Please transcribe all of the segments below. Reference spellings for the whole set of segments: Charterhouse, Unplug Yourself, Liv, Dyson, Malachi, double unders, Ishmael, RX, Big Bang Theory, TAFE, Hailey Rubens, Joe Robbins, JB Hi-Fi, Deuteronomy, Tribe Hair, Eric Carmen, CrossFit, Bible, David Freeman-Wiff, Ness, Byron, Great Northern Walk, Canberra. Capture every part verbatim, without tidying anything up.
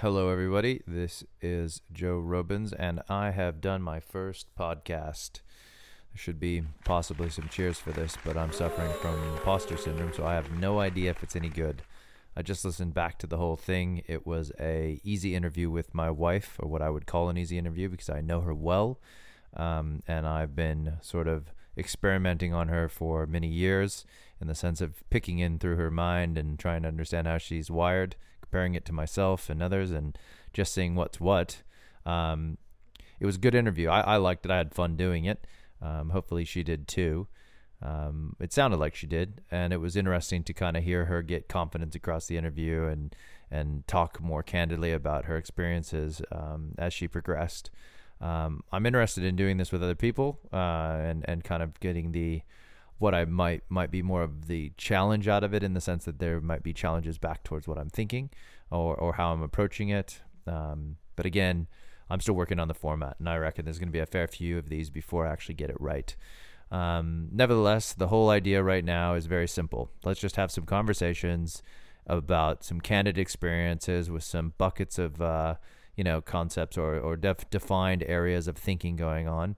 Hello, everybody. This is Joe Robbins, and I have done my first podcast. There should be possibly some cheers for this, but I'm suffering from imposter syndrome, so I have no idea if it's any good. I just listened back to the whole thing. It was a easy interview with my wife, or what I would call an easy interview, because I know her well, um, and I've been sort of experimenting on her for many years in the sense of picking in through her mind and trying to understand how she's wired, comparing it to myself and others and just seeing what's what. Um, it was a good interview. I, I liked it. I had fun doing it. Um, hopefully she did too. Um, it sounded like she did. And it was interesting to kind of hear her get confidence across the interview and, and talk more candidly about her experiences um, as she progressed. Um, I'm interested in doing this with other people uh, and, and kind of getting the what I might might be more of the challenge out of it, in the sense that there might be challenges back towards what I'm thinking or, or how I'm approaching it. Um, but again, I'm still working on the format, and I reckon there's going to be a fair few of these before I actually get it right. Um, nevertheless, the whole idea right now is very simple. Let's just have some conversations about some candid experiences with some buckets of, uh, you know, concepts or, or def- defined areas of thinking going on.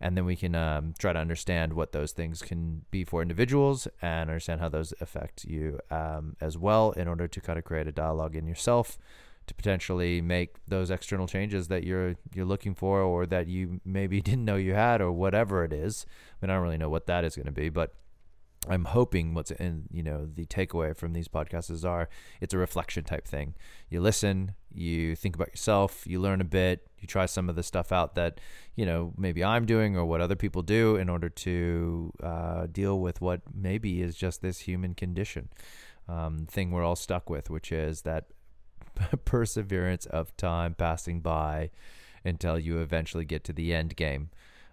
And then we can um, try to understand what those things can be for individuals and understand how those affect you um, as well, in order to kind of create a dialogue in yourself to potentially make those external changes that you're you're looking for, or that you maybe didn't know you had, or whatever it is. I mean, I don't really know what that is going to be, but I'm hoping what's in, you know, the takeaway from these podcasts are it's a reflection type thing. You listen, you think about yourself, you learn a bit, you try some of the stuff out that, you know, maybe I'm doing or what other people do in order to uh, deal with what maybe is just this human condition um, thing we're all stuck with, which is that perseverance of time passing by until you eventually get to the end game.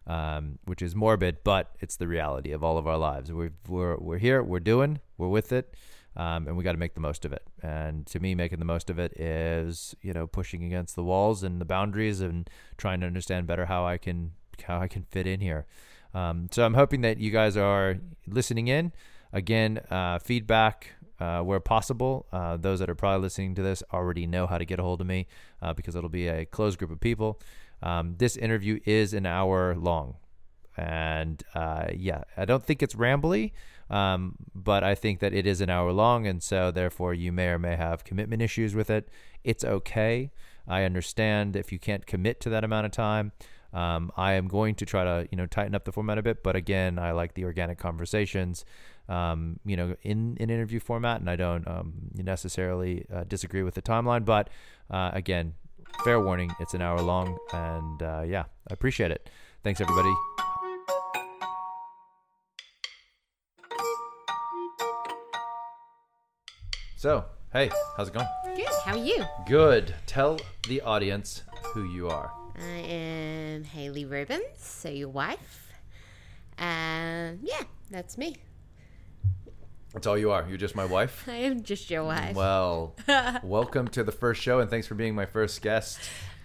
Um, which is morbid, but it's the reality of all of our lives. We've, we're we're here, we're doing, we're with it, um, and we got to make the most of it. And to me, making the most of it is, you know, pushing against the walls and the boundaries and trying to understand better how I can how I can fit in here. Um, so I'm hoping that you guys are listening in. Again, uh, feedback uh, where possible. Uh, those that are probably listening to this already know how to get a hold of me uh, because it'll be a closed group of people. Um, this interview is an hour long, and uh, yeah, I don't think it's rambly, um, but I think that it is an hour long, and so therefore you may or may have commitment issues with it. It's okay. I understand if you can't commit to that amount of time. Um, I am going to try to, you know, tighten up the format a bit, but again, I like the organic conversations, um, you know, in an in interview format, and I don't um, necessarily uh, disagree with the timeline, but uh, again, fair warning, it's an hour long, and uh, yeah, I appreciate it. Thanks, everybody. So, hey, how's it going? Good, how are you? Good. Tell the audience who you are. I am Hailey Rubens, so your wife. Um, yeah, that's me. That's all you are. You're just my wife. I am just your wife. Well, welcome to the first show, and thanks for being my first guest.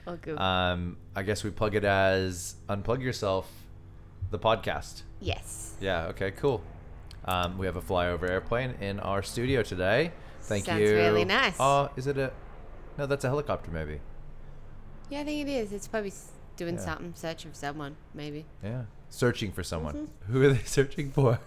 Welcome. Um, I guess we plug it as Unplug Yourself, the podcast. Yes. Yeah. Okay. Cool. Um, we have a flyover airplane in our studio today. Thank Sounds you. Sounds really nice. Oh, is it a? No, that's a helicopter, maybe. Yeah, I think it is. It's probably doing yeah. something, searching for someone, maybe. Yeah, searching for someone. Mm-hmm. Who are they searching for?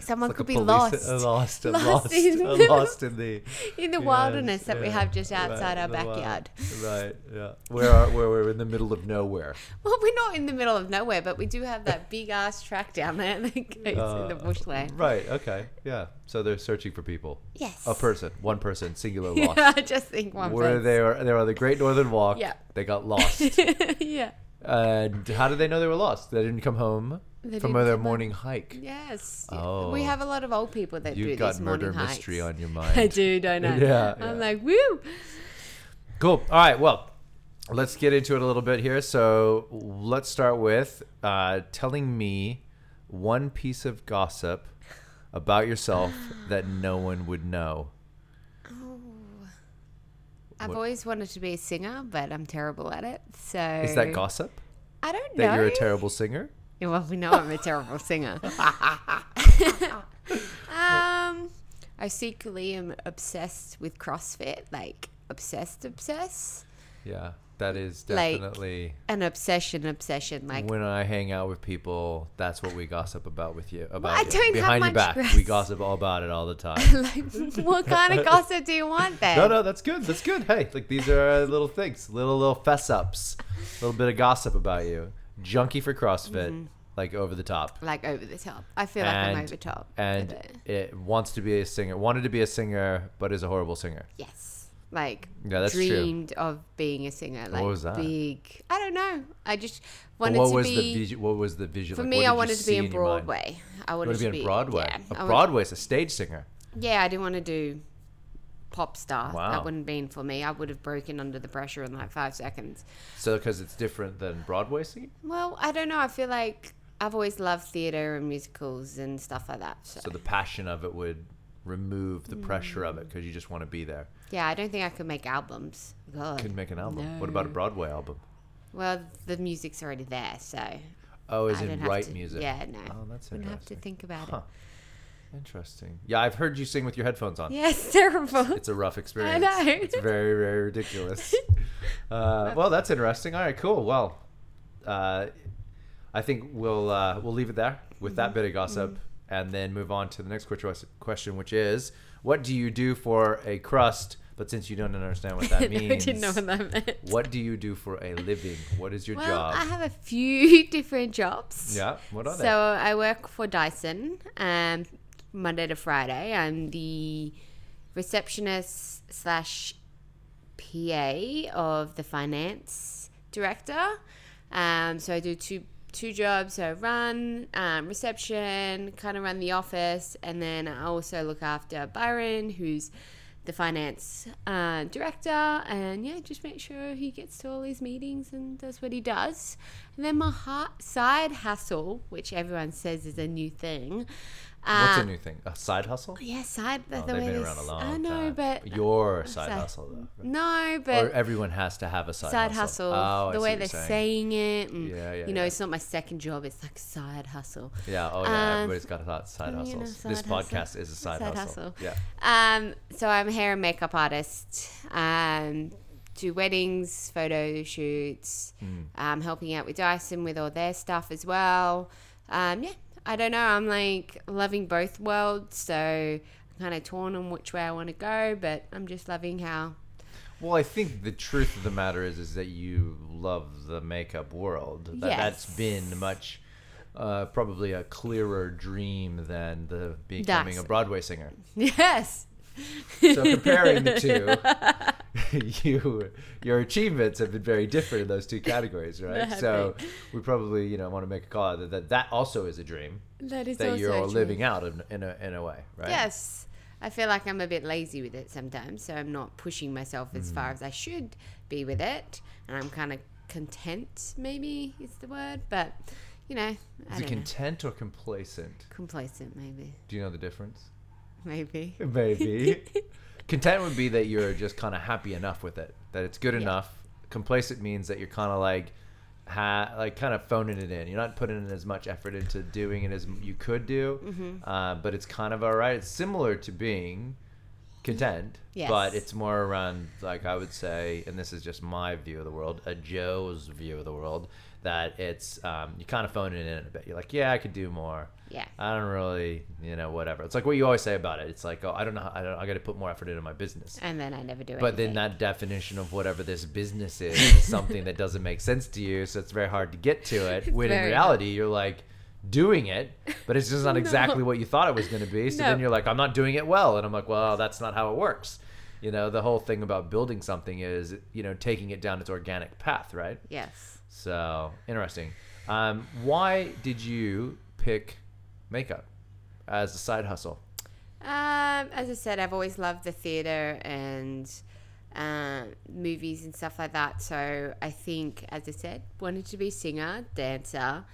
Someone like could be lost. Uh, lost, lost, lost, in, uh, lost in the in the yes, wilderness that yeah, we have just outside right, our backyard. Wild, right. Yeah. Where are where we're in the middle of nowhere. Well, we're not in the middle of nowhere, but we do have that big ass track down there that goes uh, in the bushland. Right. Okay. Yeah. So they're searching for people. Yes. A person, one person, singular lost. Yeah, I just think one. Where person. they are, they are on the Great Northern Walk. Yeah. They got lost. Yeah. And how did they know they were lost? They didn't come home. They from their morning like, hike. Yes. Oh. We have a lot of old people that You've do these morning hikes. You've got murder mystery on your mind. I do, don't I? Yeah. I'm yeah. like, woo. Cool. All right. Well, let's get into it a little bit here. So let's start with uh, telling me one piece of gossip about yourself that no one would know. I've what? always wanted to be a singer, but I'm terrible at it. So is that gossip? I don't know. That you're a terrible singer? Yeah, well, we know I'm a terrible singer. um, I secretly am obsessed with CrossFit, like obsessed, obsessed. Yeah, that is definitely like an obsession. Obsession. Like when I hang out with people, that's what we gossip about with you. About well, I don't behind have your back, stress. We gossip all about it all the time. Like, what kind of gossip do you want then? No, no, that's good. That's good. Hey, like these are little things, little little fess ups, a little bit of gossip about you. Junkie for CrossFit. Mm-hmm. Like over the top. Like over the top. I feel and, like I'm over top. And it. it wants to be a singer. Wanted to be a singer, but is a horrible singer. Yes. Like yeah, that's dreamed true. of being a singer. Like what was that? Big. I don't know. I just wanted what to was be. The visu- what was the visual? For like, me, I wanted to be in Broadway. I wanted to be, be in Broadway. Yeah, a I Broadway is a stage singer. Yeah, I didn't want to do pop star. Wow. That wouldn't have been for me. I would have broken under the pressure in like five seconds. So because it's different than Broadway singing? Well, I don't know. I feel like I've always loved theatre and musicals and stuff like that. So, so the passion of it would remove the mm. pressure of it because you just want to be there. Yeah, I don't think I could make albums. God. Couldn't make an album. No. What about a Broadway album? Well, the music's already there, so. Oh, is it write to, music? Yeah, no. Oh, that's interesting. I don't have to think about huh. it. Interesting. Yeah, I've heard you sing with your headphones on. Yeah, it's terrible. It's, it's a rough experience. I know. It's very, very ridiculous. uh, well, that's interesting. All right, cool. Well, uh, I think we'll uh, we'll leave it there with that bit of gossip mm. and then move on to the next question, which is, what do you do for a crust? But since you don't understand what that means, I didn't know what that meant. What do you do for a living? What is your well, job? I have a few different jobs. Yeah, what are so they? So I work for Dyson um, Monday to Friday. I'm the receptionist slash P A of the finance director. Um, so I do two two jobs. So I run um, reception, kind of run the office, and then I also look after Byron, who's the finance uh, director, and yeah, just make sure he gets to all his meetings and does what he does. And then my ha- side hustle, which everyone says is a new thing. Uh, What's a new thing? A side hustle? Yeah, side. Oh, the they've way been around a long I know, time. But your side so, hustle, though. Right? No, but or everyone has to have a side, side hustle. Side hustle. Oh, the I way they're saying. saying it. And, yeah, yeah. You know, yeah. It's not my second job. It's like side hustle. Yeah. Oh, yeah. Um, everybody's got a side hustles. You know, side this hustle. podcast is a side, side hustle. hustle. Yeah. Um. So I'm a hair and makeup artist. Um. Do weddings, photo shoots. Mm. Um. Helping out with Dyson with all their stuff as well. Um. Yeah. I don't know. I'm like loving both worlds, so I'm kind of torn on which way I want to go, but I'm just loving how. Well, I think the truth of the matter is is that you love the makeup world. Yes. That, that's been much uh, probably a clearer dream than the becoming Dyson. a Broadway singer. Yes. So comparing the two, you your achievements have been very different in those two categories, right? So we probably, you know, want to make a call that that, that also is a dream that is that also you're living out in, in a in a way, right? Yes, I feel like I'm a bit lazy with it sometimes, so I'm not pushing myself as mm. far as I should be with it, and I'm kind of content, maybe is the word, but you know, I is it content know. or complacent? Complacent, maybe. Do you know the difference? Maybe. Maybe. Content would be that you're just kind of happy enough with it, that it's good yeah. enough. Complacent means that you're kind of like, ha- like kind of phoning it in. You're not putting in as much effort into doing it as you could do, mm-hmm. uh, but it's kind of all right. It's similar to being content, yes. but it's more around, like I would say, and this is just my view of the world, a Joe's view of the world, that it's, um, you kind of phone it in a bit. You're like, yeah, I could do more. Yeah. I don't really, you know, whatever. It's like what you always say about it. It's like, oh, I don't know. How, I don't. I got to put more effort into my business. And then I never do it. But anything. Then that definition of whatever this business is is something that doesn't make sense to you. So it's very hard to get to it. It's when in reality, hard. You're like doing it, but it's just not no. exactly what you thought it was going to be. So no. then you're like, I'm not doing it well. And I'm like, well, that's not how it works. You know, the whole thing about building something is, you know, taking it down its organic path, right? Yes. So interesting. Um, why did you pick makeup as a side hustle? Um, as I said, I've always loved the theatre and uh, movies and stuff like that. So I think, as I said, wanted to be singer, dancer.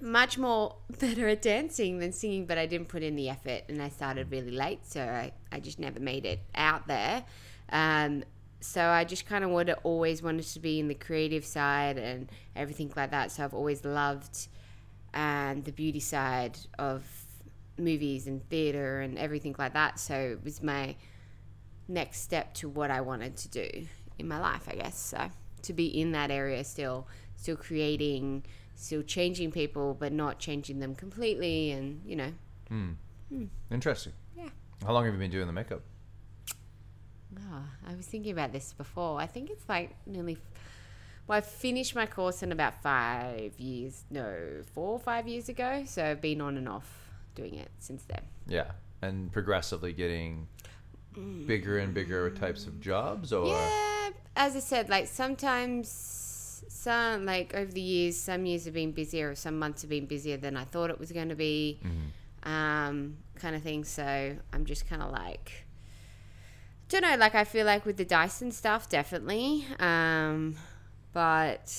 Much more better at dancing than singing, but I didn't put in the effort, and I started really late, so I, I just never made it out there. Um, so I just kind of would have always wanted to be in the creative side and everything like that. So I've always loved and the beauty side of movies and theatre and everything like that. So it was my next step to what I wanted to do. in my life, I guess. So to be in that area still, still creating, still changing people, but not changing them completely, and, you know. Hmm. Mm. Interesting. Yeah. How long have you been doing the makeup? Oh, I was thinking about this before. I think it's like nearly... Well, I finished my course in about five years, no, four or five years ago. So I've been on and off doing it since then. Yeah. And progressively getting bigger and bigger types of jobs, or? Yeah. As I said, like sometimes, some like over the years, some years have been busier or some months have been busier than I thought it was going to be, mm-hmm. um, kind of thing. So I'm just kind of like... Don't know, like I feel like with the Dyson stuff, definitely. Um, but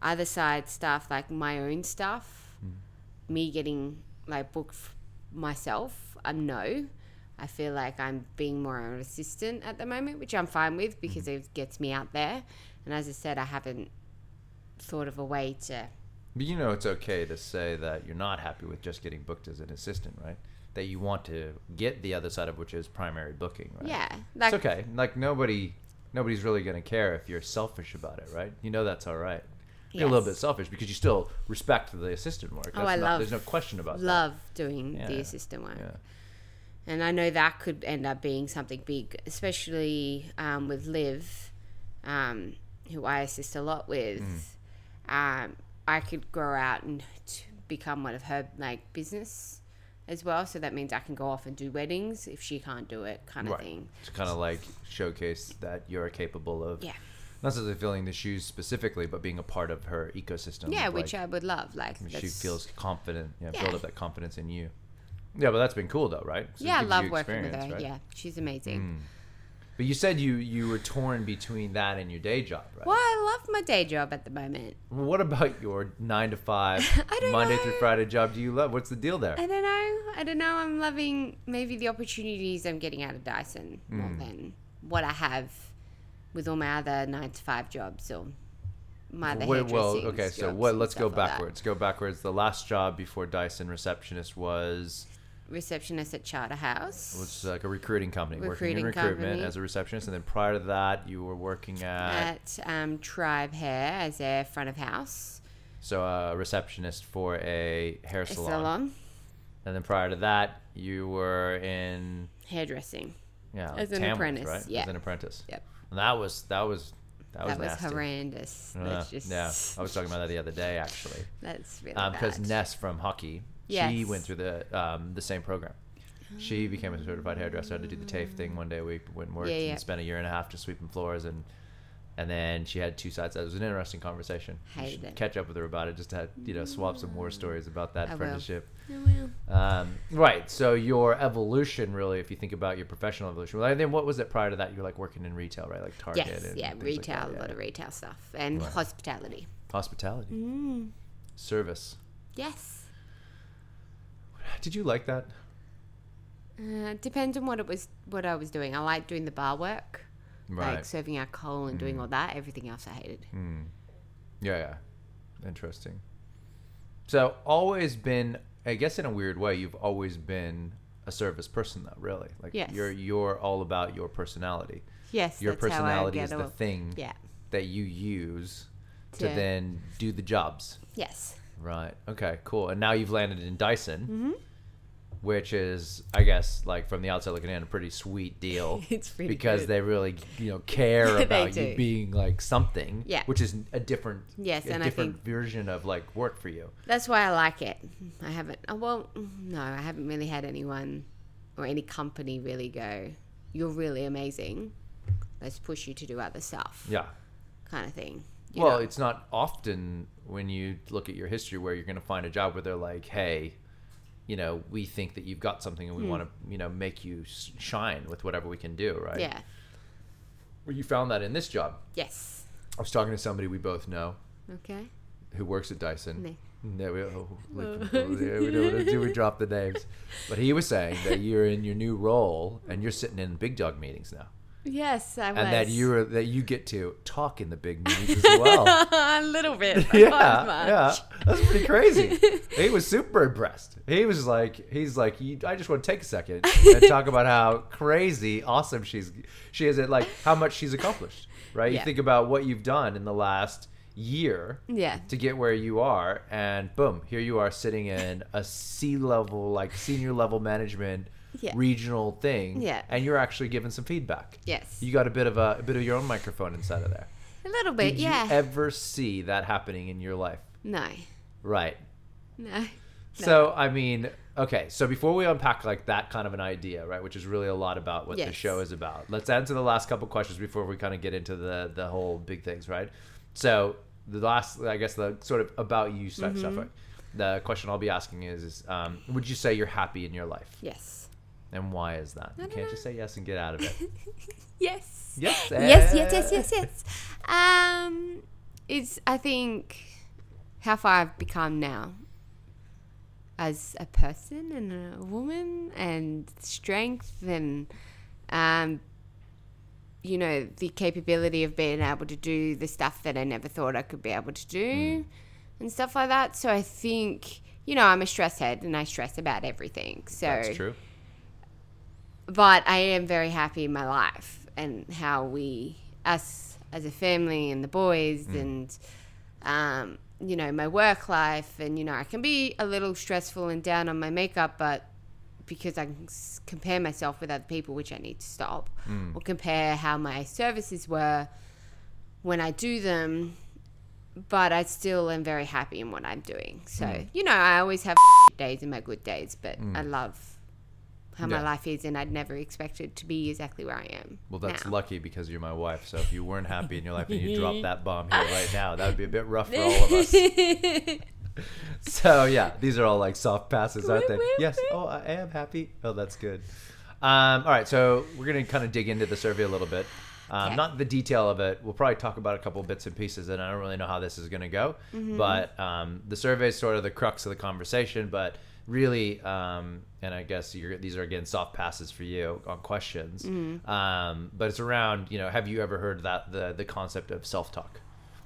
other side stuff, like my own stuff, mm. me getting like booked myself, I'm no. I feel like I'm being more of an assistant at the moment, which I'm fine with because mm. it gets me out there. And as I said, I haven't thought of a way to. But you know, it's okay to say that you're not happy with just getting booked as an assistant, right? That you want to get the other side of, which is primary booking, right? Yeah. Like, it's okay. Like, nobody, nobody's really going to care if you're selfish about it, right? You know that's all right. Yes. You're a little bit selfish because you still respect the assistant work. That's oh, I not, love... There's no question about that. Love doing yeah. the assistant work. Yeah. And I know that could end up being something big, especially um, with Liv, um, who I assist a lot with. Mm. Um, I could grow out and become one of her, like, business as well, so that means I can go off and do weddings if she can't do it, kind of right. thing. To kind of like showcase that you're capable of, yeah, not necessarily filling the shoes specifically, but being a part of her ecosystem. Yeah, which like, I would love. Like she feels confident, yeah, yeah, build up that confidence in you. Yeah, but that's been cool though, right? So yeah, I love working with her. Right? Yeah, she's amazing. Mm. But you said you you were torn between that and your day job, right? Well, I love my day job at the moment. What about your nine to five Monday know. through Friday job do you love? What's the deal there? I don't know. I don't know. I'm loving maybe the opportunities I'm getting out of Dyson mm. more than what I have with all my other nine to five jobs or my other well, hairdressing well, okay, jobs so what, let's go backwards. Like go backwards. The last job before Dyson receptionist was... Receptionist at Charterhouse, which is like a recruiting company, recruiting working in recruitment company. As a receptionist, and then prior to that, you were working at at um, Tribe Hair as their front of house. So a receptionist for a hair salon. A salon. And then prior to that, you were in hairdressing. Yeah, like as an Tamworth, apprentice. Right? Yeah, as an apprentice. Yep. And that was that was that was that nasty. Was horrendous. Uh, That's just... Yeah, I was talking about that the other day actually. That's really um, bad. Because Ness from hockey. Yes. She went through the um, the same program. She became a certified hairdresser. I had to do the TAFE thing one day a week, went and worked yeah, yeah. and spent a year and a half just sweeping floors. And and then she had two sides. It was an interesting conversation. Hated you should it. Catch up with her about it. Just to, you know, swap some more stories about that I apprenticeship. Will. I will. Um, right. So your evolution, really, if you think about your professional evolution. Well, and then what was it prior to that? You were like working in retail, right? Like Target. Yes. And yeah. Retail. Like that, yeah. A lot of retail stuff and right. hospitality. Hospitality. Mm. Service. Yes. Did you like that? Uh, depends on what it was, what I was doing. I liked doing the bar work, right. like serving alcohol and mm. doing all that. Everything else I hated. Mm. Yeah, yeah, interesting. So always been, I guess, in a weird way, you've always been a service person, though. Really, like yes. you're you're all about your personality. Yes, your that's personality how I get is the thing yeah. that you use to, to then do the jobs. Yes. Right. Okay, cool. And now you've landed in Dyson, mm-hmm. which is, I guess, like from the outside looking in, a pretty sweet deal. It's pretty because good. They really, you know, care about you being like something, yeah. which is a different, yes, a and different I think version of like work for you. That's why I like it. I haven't. Well, no, I haven't really had anyone or any company really go, "You're really amazing. Let's push you to do other stuff." Yeah. Kind of thing. You well, know. It's not often when you look at your history where you're going to find a job where they're like, hey, you know, we think that you've got something and we mm. want to, you know, make you shine with whatever we can do, right? Yeah. Well, you found that in this job. Yes. I was talking to somebody we both know. Okay. Who works at Dyson. No. No, we, oh, oh. we don't do we drop the names. But he was saying that you're in your new role and you're sitting in big dog meetings now. Yes, I was. And that you were, that you get to talk in the big meetings as well. A little bit. Yeah, yeah. That's pretty crazy. He was super impressed. He was like, he's like, I just want to take a second and talk about how crazy awesome she's she is at like how much she's accomplished. right? Yeah. You think about what you've done in the last year yeah. to get where you are, and boom, here you are sitting in a C-level, like senior level management yeah. regional thing, yeah. and you're actually giving some feedback. Yes. You got a bit of a, a bit of your own microphone inside of there. A little bit, Did yeah. Did you ever see that happening in your life? No. Right. No. no. So, I mean, okay, so before we unpack like that kind of an idea, right, which is really a lot about what yes. the show is about, let's answer the last couple questions before we kind of get into the, the whole big things, right? So the last, I guess, the sort of about you type mm-hmm. stuff, right? The question I'll be asking is, is um, would you say you're happy in your life? Yes. And why is that? No, you no, can't no. just say yes and get out of it. Yes. Yes. Yes, yes, yes, yes, yes. Um, it's, I think, how far I've become now as a person and a woman, and strength, and, um, you know, the capability of being able to do the stuff that I never thought I could be able to do mm. and stuff like that. So I think, you know, I'm a stress head and I stress about everything. So that's true. But I am very happy in my life and how we, us as a family and the boys mm. and, um, you know, my work life, and, you know, I can be a little stressful and down on my makeup, but because I can compare myself with other people, which I need to stop, mm. or compare how my services were when I do them, but I still am very happy in what I'm doing. So, mm. you know, I always have days and my good days, but mm. I love how yeah. my life is, and I'd never expected to be exactly where I am. Well, that's now. Lucky because you're my wife. So if you weren't happy in your life and you dropped that bomb here right now, that would be a bit rough for all of us. So yeah, these are all like soft passes, aren't they? Yes. Oh, I am happy. Oh, that's good. Um, all right. So we're going to kind of dig into the survey a little bit. Um, okay. Not the detail of it. We'll probably talk about a couple bits and pieces, and I don't really know how this is going to go. Mm-hmm. But um, the survey is sort of the crux of the conversation, but really, um, and I guess you're, these are, again, soft passes for you on questions. Mm-hmm. Um, but it's around, you know, have you ever heard that the, the concept of self-talk?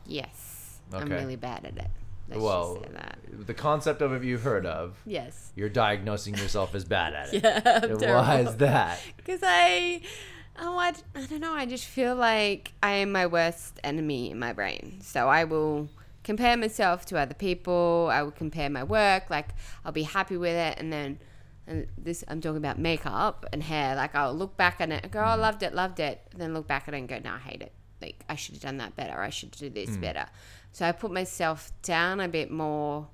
Yes. Okay. I'm really bad at it. Let's well, just say that. The concept of it you've heard of. Yes. You're diagnosing yourself as bad at it. Yeah, I'm and terrible. Why is that? Because I, oh, I, I don't know. I just feel like I am my worst enemy in my brain. So I will compare myself to other people. I will compare my work. Like, I'll be happy with it. And then and this, I'm talking about makeup and hair. Like, I'll look back at it and go, mm. oh, loved it, loved it. And then look back at it and go, no, I hate it. Like, I should have done that better. I should do this mm. better. So I put myself down a bit more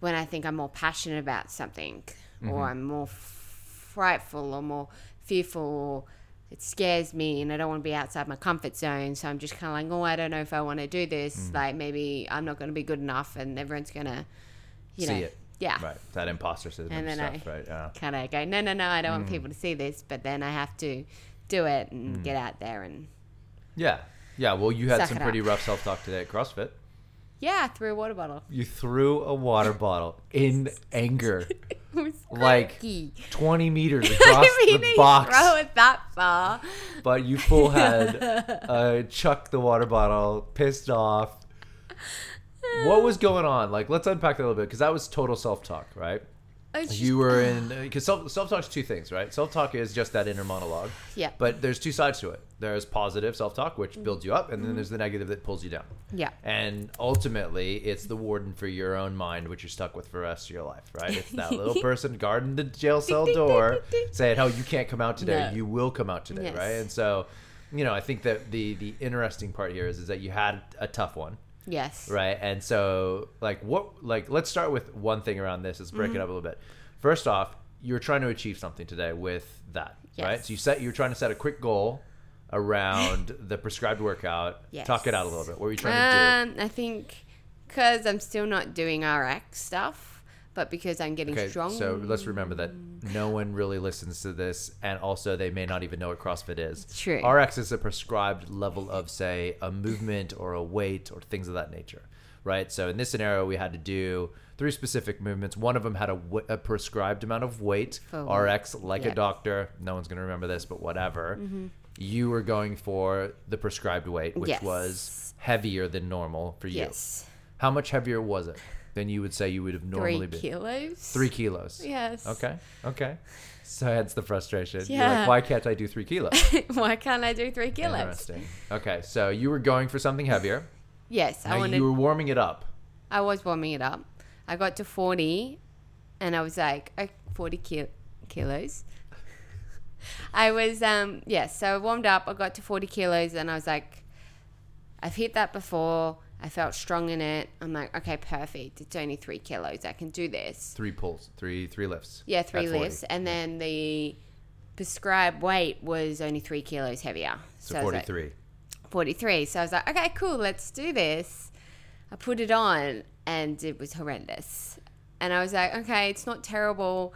when I think I'm more passionate about something mm-hmm. or I'm more f- frightful or more fearful, or it scares me and I don't want to be outside my comfort zone. So I'm just kind of like, oh, I don't know if I want to do this. Mm. Like, maybe I'm not going to be good enough and everyone's going to, you see know. It. Yeah. Right. That imposter syndrome and then stuff, I right? Yeah. kind of go, no, no, no, I don't mm. want people to see this. But then I have to do it and mm. get out there and. Yeah. Yeah, well, you had Suck some pretty up. rough self-talk today at CrossFit. Yeah, I threw a water bottle. You threw a water bottle in anger. It was like twenty meters across I mean, the box. I didn't throw it that far. But you full had uh, chucked the water bottle, pissed off. What was going on? Like, let's unpack that a little bit, because that was total self-talk, right? Just, you were in because self self talk's two things, right? Self talk is just that inner monologue. Yeah. But there's two sides to it. There's positive self talk, which builds you up, and then there's the negative that pulls you down. Yeah. And ultimately, it's the warden for your own mind, which you're stuck with for the rest of your life, right? It's that little person guarding the jail cell door, saying, "Oh, you can't come out today. No. You will come out today," yes. right? And so, you know, I think that the the interesting part here is is that you had a tough one. Yes. Right. And so, like, what, like, let's start with one thing around this. Let's break mm-hmm. it up a little bit. First off, you're trying to achieve something today with that, yes. right? So you set, you're trying to set a quick goal around the prescribed workout. Yes. Talk it out a little bit. What were you trying um, to do? I think because I'm still not doing R X stuff, but because I'm getting okay, strong. So let's remember that no one really listens to this, and also they may not even know what CrossFit is. True. R X is a prescribed level of, say, a movement or a weight or things of that nature, right? So in this scenario, we had to do three specific movements. One of them had a, w- a prescribed amount of weight, oh, R X, like yeah. a doctor. No one's going to remember this, but whatever. Mm-hmm. You were going for the prescribed weight, which yes. was heavier than normal for you. Yes. How much heavier was it? than you would say you would have normally been. Three kilos? Three kilos. Yes. Okay. Okay. So that's the frustration. Yeah. You're like, why can't I do three kilos? Why can't I do three kilos? Interesting. Okay. So you were going for something heavier. Yes. I now wanted. You were warming it up. I was warming it up. I got to forty and I was like, oh, forty ki- kilos. I was, um, yes. Yeah, so I warmed up. I got to forty kilos and I was like, I've hit that before. I felt strong in it. I'm like, okay, perfect. It's only three kilos. I can do this. Three pulls, three three lifts. Yeah, three lifts. forty. And yeah. then the prescribed weight was only three kilos heavier. So, so forty-three. Like, forty-three. So I was like, okay, cool. Let's do this. I put it on and it was horrendous. And I was like, okay, it's not terrible.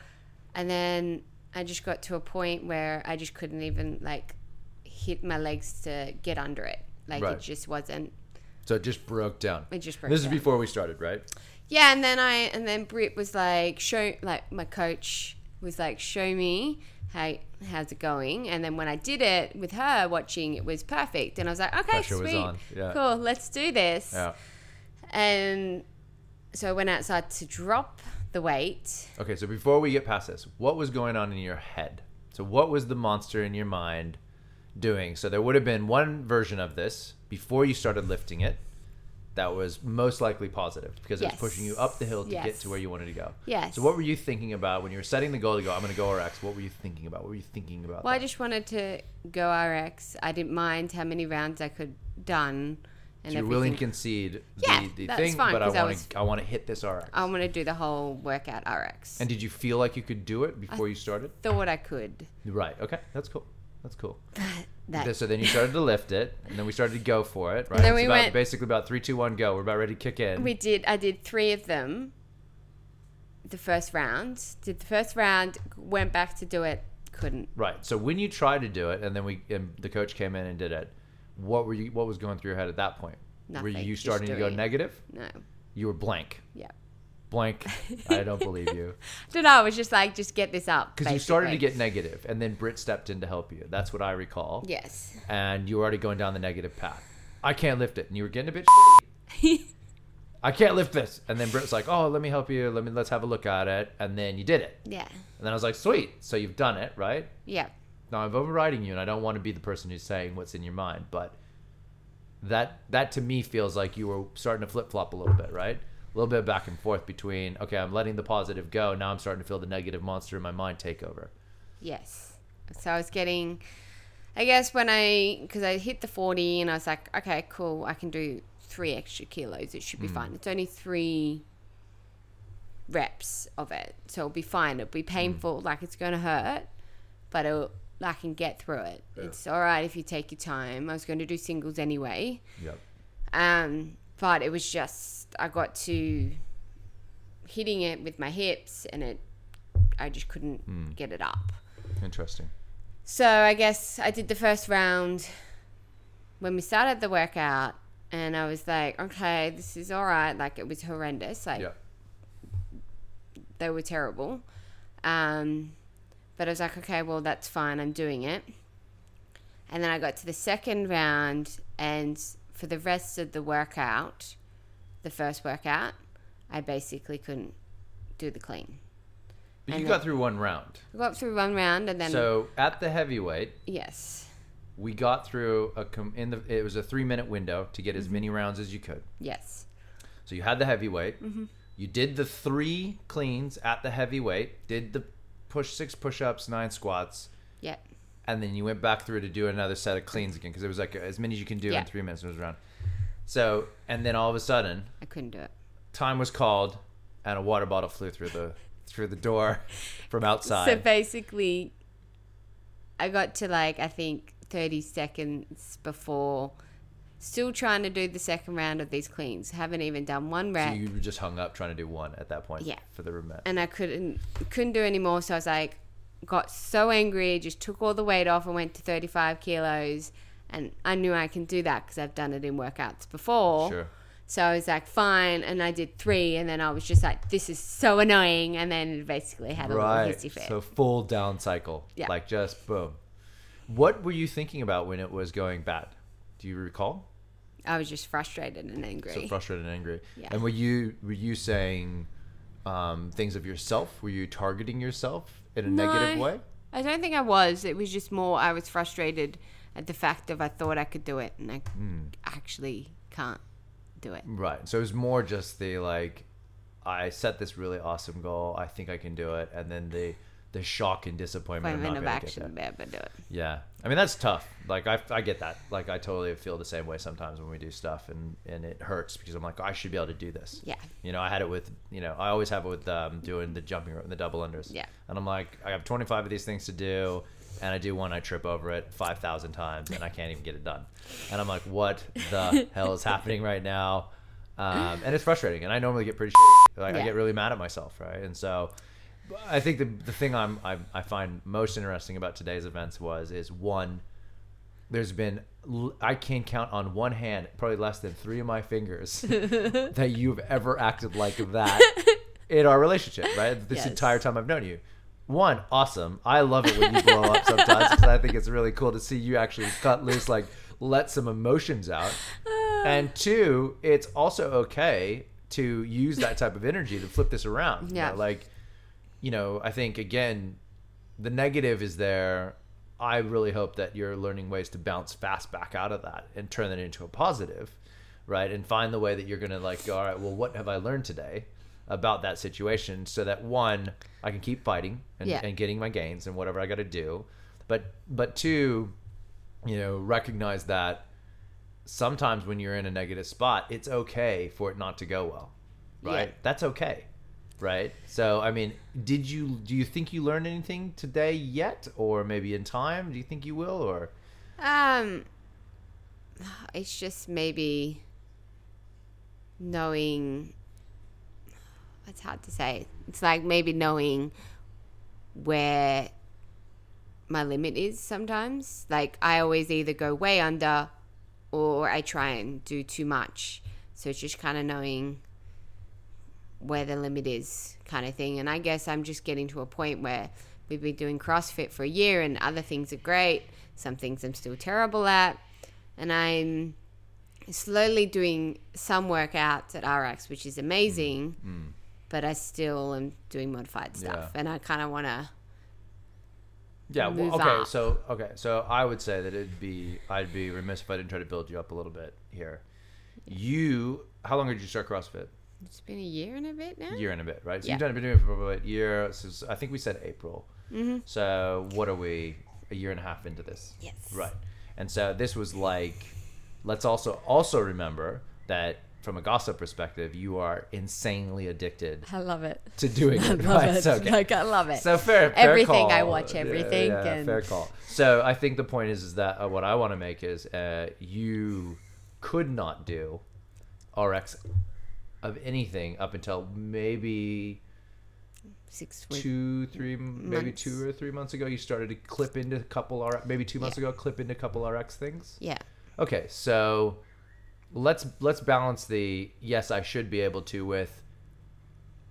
And then I just got to a point where I just couldn't even like hit my legs to get under it. Like right. It just wasn't. So it just broke down. It just broke this down. This is before we started, right? Yeah, and then I and then Britt was like, show like my coach was like, show me how how's it going. And then when I did it with her watching, it was perfect. And I was like, okay, pressure sweet, was on. Yeah. Cool, let's do this. Yeah. And so I went outside to drop the weight. Okay, so before we get past this, what was going on in your head? So what was the monster in your mind doing? So there would have been one version of this before you started lifting it that was most likely positive because it yes. was pushing you up the hill to yes. get to where you wanted to go. Yes. So what were you thinking about when you were setting the goal to go, I'm going to go R X? What were you thinking about? What were you thinking about? Well, that? I just wanted to go R X. I didn't mind how many rounds I could done. And so you're everything. willing to concede the, yeah, the that's thing, fine, but I want to I want to hit this R X. I want to do the whole workout R X. And did you feel like you could do it before I you started? Thought I could. Right. Okay. That's cool. That's cool. That. So then you started to lift it, and then we started to go for it, right? And then it's we about, went, basically about three, two, one, go. We're about ready to kick in. We did. I did three of them. The first round, did the first round, went back to do it, couldn't. Right. So when you tried to do it, and then we, and the coach came in and did it. What were you? What was going through your head at that point? Nothing. Were you starting to go negative? No. You were blank. Yeah. Blank. I don't believe you. I don't know. I was just like, just get this up. Because you started to get negative, and then Britt stepped in to help you. That's what I recall. Yes. And you were already going down the negative path. I can't lift it, and you were getting a bit. I can't lift this, and then Britt was like, "Oh, let me help you. Let me let's have a look at it," and then you did it. Yeah. And then I was like, "Sweet, so you've done it, right?" Yeah. Now I'm overriding you, and I don't want to be the person who's saying what's in your mind, but that that to me feels like you were starting to flip flop a little bit, right? A little bit back and forth between, okay, I'm letting the positive go. Now I'm starting to feel the negative monster in my mind take over. Yes. So I was getting, I guess when I, because I hit the forty and I was like, okay, cool. I can do three extra kilos. It should be mm. fine. It's only three reps of it. So it'll be fine. It'll be painful. Mm. Like it's going to hurt, but it'll, I can get through it. Yeah. It's all right if you take your time. I was going to do singles anyway. Yep. Um, but it was just, I got to hitting it with my hips and it, I just couldn't mm. get it up. Interesting. So I guess I did the first round when we started the workout and I was like, okay, this is all right. Like it was horrendous. Like yeah. they were terrible. Um, but I was like, okay, well, that's fine. I'm doing it. And then I got to the second round and for the rest of the workout, the first workout, I basically couldn't do the clean. But and you got through one round. I got through one round and then... So at the heavyweight... Yes. We got through, a in the it was a three-minute window to get as mm-hmm. many rounds as you could. Yes. So you had the heavyweight. Mm-hmm. You did the three cleans at the heavyweight, did the push six push-ups, nine squats. Yeah. And then you went back through to do another set of cleans again because it was like as many as you can do yeah. in three minutes. It was around. So, and then all of a sudden, I couldn't do it. Time was called, and a water bottle flew through the through the door from outside. So basically, I got to like I think thirty seconds before, still trying to do the second round of these cleans. Haven't even done one rep. So you were just hung up trying to do one at that point. Yeah. For the rep. And I couldn't couldn't do any more. So I was like. Got so angry, just took all the weight off and went to thirty-five kilos. And I knew I can do that because I've done it in workouts before. Sure. So I was like, fine. And I did three. And then I was just like, this is so annoying. And then basically had a right. little hissy fit. So full down cycle. Yeah. Like just boom. What were you thinking about when it was going bad? Do you recall? I was just frustrated and angry. So frustrated and angry. Yeah. And were you were you saying um, things of yourself? Were you targeting yourself in a no, negative way? I don't think I was. It was just more I was frustrated at the fact of I thought I could do it and I mm. actually can't do it. Right. So it was more just the like, I set this really awesome goal. I think I can do it. And then the the shock and disappointment of not being able to do it. Yeah. I mean, that's tough. Like, I, I get that. Like, I totally feel the same way sometimes when we do stuff and, and it hurts because I'm like, I should be able to do this. Yeah. You know, I had it with, you know, I always have it with um, doing the jumping rope and the double unders. Yeah. And I'm like, I have twenty-five of these things to do. And I do one, I trip over it five thousand times and I can't even get it done. And I'm like, what the hell is happening right now? Um, and it's frustrating. And I normally get pretty shit. Like, yeah. I get really mad at myself, right? And so I think the the thing I'm, I I find most interesting about today's events was, is one, there's been, I can count on one hand, probably less than three of my fingers, that you've ever acted like that in our relationship, right? This yes. entire time I've known you. One, awesome. I love it when you blow up sometimes because I think it's really cool to see you actually cut loose, like let some emotions out. And two, it's also okay to use that type of energy to flip this around. Yeah. You know, like, you know, I think, again, the negative is there. I really hope that you're learning ways to bounce fast back out of that and turn that into a positive, right? And find the way that you're going to like, all right, well, what have I learned today about that situation so that, one, I can keep fighting and, yeah. and getting my gains and whatever I got to do. But, but two, you know, recognize that sometimes when you're in a negative spot, it's okay for it not to go well, right? Yeah. That's okay, right? So, I mean, did you do you think you learned anything today yet, or maybe in time? Do you think you will, or? Um, it's just maybe knowing. It's hard to say. It's like maybe knowing where my limit is sometimes. Like I always either go way under, or I try and do too much. So it's just kind of knowing where the limit is kind of thing. And I guess I'm just getting to a point where we've been doing CrossFit for a year and other things are great. Some things I'm still terrible at. And I'm slowly doing some workouts at R X, which is amazing. Mm. Mm. But I still am doing modified stuff. Yeah. And I kind of want to Yeah. Well, okay. Up. So okay. So I would say that it'd be I'd be remiss if I didn't try to build you up a little bit here. You, how long did you start CrossFit? It's been a year and a bit now. Year and a bit, right? So yeah. you've done, been doing it for about a year. Since, I think we said April. Mm-hmm. So what are we? A year and a half into this. Yes. Right. And so this was like, let's also also remember that from a gossip perspective, you are insanely addicted. I love it. To doing it. I love right? it. So, okay. Like, I love it. So fair, fair everything, call. I watch everything. Yeah, yeah, and... Fair call. So I think the point is, is that uh, what I want to make is uh, you could not do R X of anything up until maybe six, two, three, months. maybe two or three months ago. You started to clip into a couple R X, maybe two months yeah. ago, clip into a couple R X things. Yeah. Okay, so... Let's let's balance the yes I should be able to with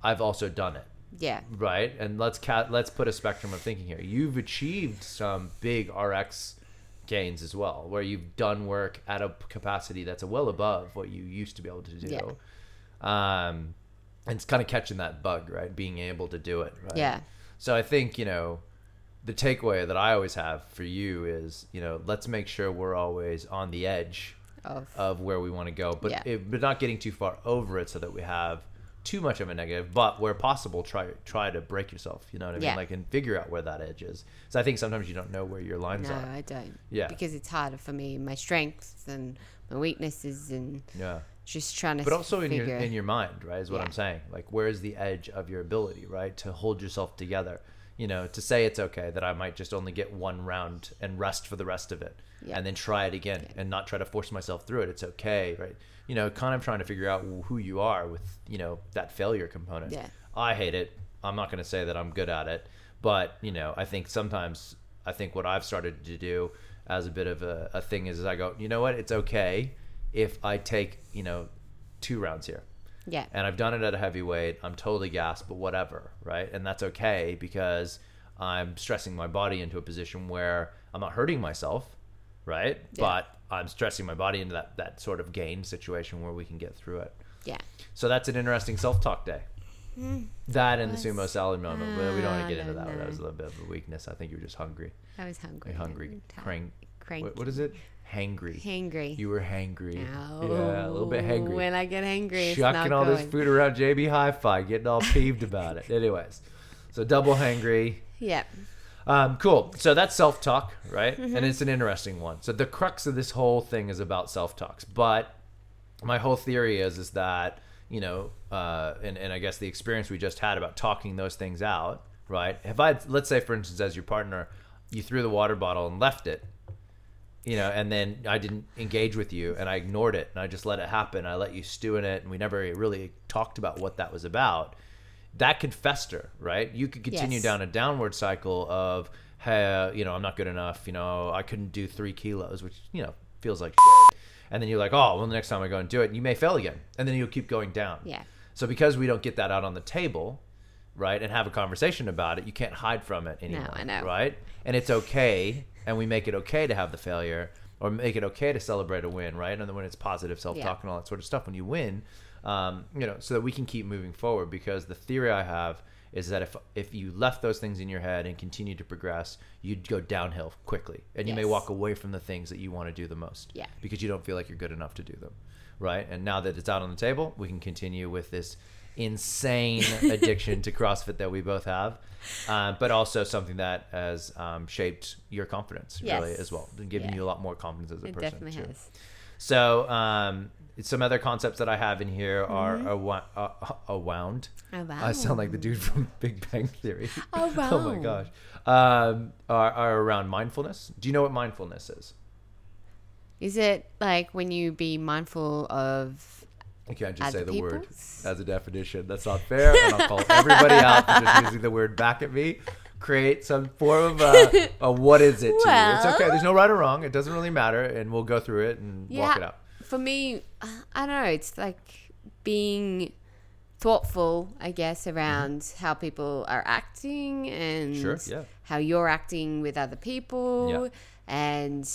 I've also done it. Yeah. Right? And let's ca- let's put a spectrum of thinking here. You've achieved some big R X gains as well, where you've done work at a capacity that's well above what you used to be able to do. Yeah. Um, and it's kind of catching that bug, right? Being able to do it, right? Yeah. So I think, you know, the takeaway that I always have for you is, you know, let's make sure we're always on the edge Of, of where we want to go, but yeah. it, but not getting too far over it so that we have too much of a negative, but where possible, try try to break yourself, you know what I mean? Yeah. Like, and figure out where that edge is. So I think sometimes you don't know where your lines no, are. No, I don't. Yeah. Because it's harder for me, my strengths and my weaknesses and yeah. just trying to But also in your, in your mind, right, is what yeah. I'm saying. Like, where is the edge of your ability, right, to hold yourself together? You know, to say it's okay that I might just only get one round and rest for the rest of it yeah. and then try it again yeah. and not try to force myself through it. It's okay, right? You know, kind of trying to figure out who you are with, you know, that failure component. Yeah. I hate it. I'm not going to say that I'm good at it. But, you know, I think sometimes I think what I've started to do as a bit of a, a thing is, is I go, you know what? It's okay if I take, you know, two rounds here. Yeah. And I've done it at a heavyweight. I'm totally gassed, but whatever, right? And that's okay because I'm stressing my body into a position where I'm not hurting myself, right? Yeah. But I'm stressing my body into that, that sort of gain situation where we can get through it. Yeah. So that's an interesting self-talk day. Mm, that and was, the sumo salad moment, but uh, we don't want to get into that know. one. That was a little bit of a weakness. I think you were just hungry. I was hungry. You're hungry. Crank. Cranky. What, what is it? Hangry. Hangry. You were hangry. No. Yeah, a little bit hangry. When I get hangry, shucking it's not all going. This food around J B Hi-Fi, getting all peeved about it. Anyways, so double hangry. Yep. Um, cool. So that's self-talk, right? Mm-hmm. And it's an interesting one. So the crux of this whole thing is about self-talks. But my whole theory is is that, you know, uh, and, and I guess the experience we just had about talking those things out, right? If I, let's say, for instance, as your partner, you threw the water bottle and left it, you know, and then I didn't engage with you and I ignored it and I just let it happen. I let you stew in it and we never really talked about what that was about. That could fester, right? You could continue yes. down a downward cycle of, hey, you know, I'm not good enough. You know, I couldn't do three kilos, which, you know, feels like shit. And then you're like, oh, well, the next time I go and do it, you may fail again. And then you'll keep going down. Yeah. So because we don't get that out on the table, right, and have a conversation about it, you can't hide from it anymore. No, I know. Right? And it's okay. And we make it okay to have the failure or make it okay to celebrate a win, right? And then when it's positive self-talk yeah. and all that sort of stuff, when you win, Um, you know, so that we can keep moving forward, because the theory I have is that if if you left those things in your head and continue to progress, you'd go downhill quickly, and you yes. may walk away from the things that you want to do the most yeah. because you don't feel like you're good enough to do them, right? And now that it's out on the table, we can continue with this insane addiction to CrossFit that we both have, uh, but also something that has um, shaped your confidence yes. really as well, and given yeah. you a lot more confidence as a it person. It definitely too. has. So um, some other concepts that I have in here are mm-hmm. a, a, a wound. Oh, wow. I sound like the dude from Big Bang Theory. Oh, wow. Oh, my gosh. Um, are, are around mindfulness. Do you know what mindfulness is? Is it like when you be mindful of You can't just say the peoples? word as a definition. That's not fair. And I'll call everybody out for just using the word back at me. Create some form of a, a what is it well, to you. It's okay. There's no right or wrong. It doesn't really matter, and we'll go through it and yeah, walk it out. For me, I don't know. It's like being thoughtful, I guess, around mm-hmm. how people are acting and sure, yeah. how you're acting with other people. Yeah. And,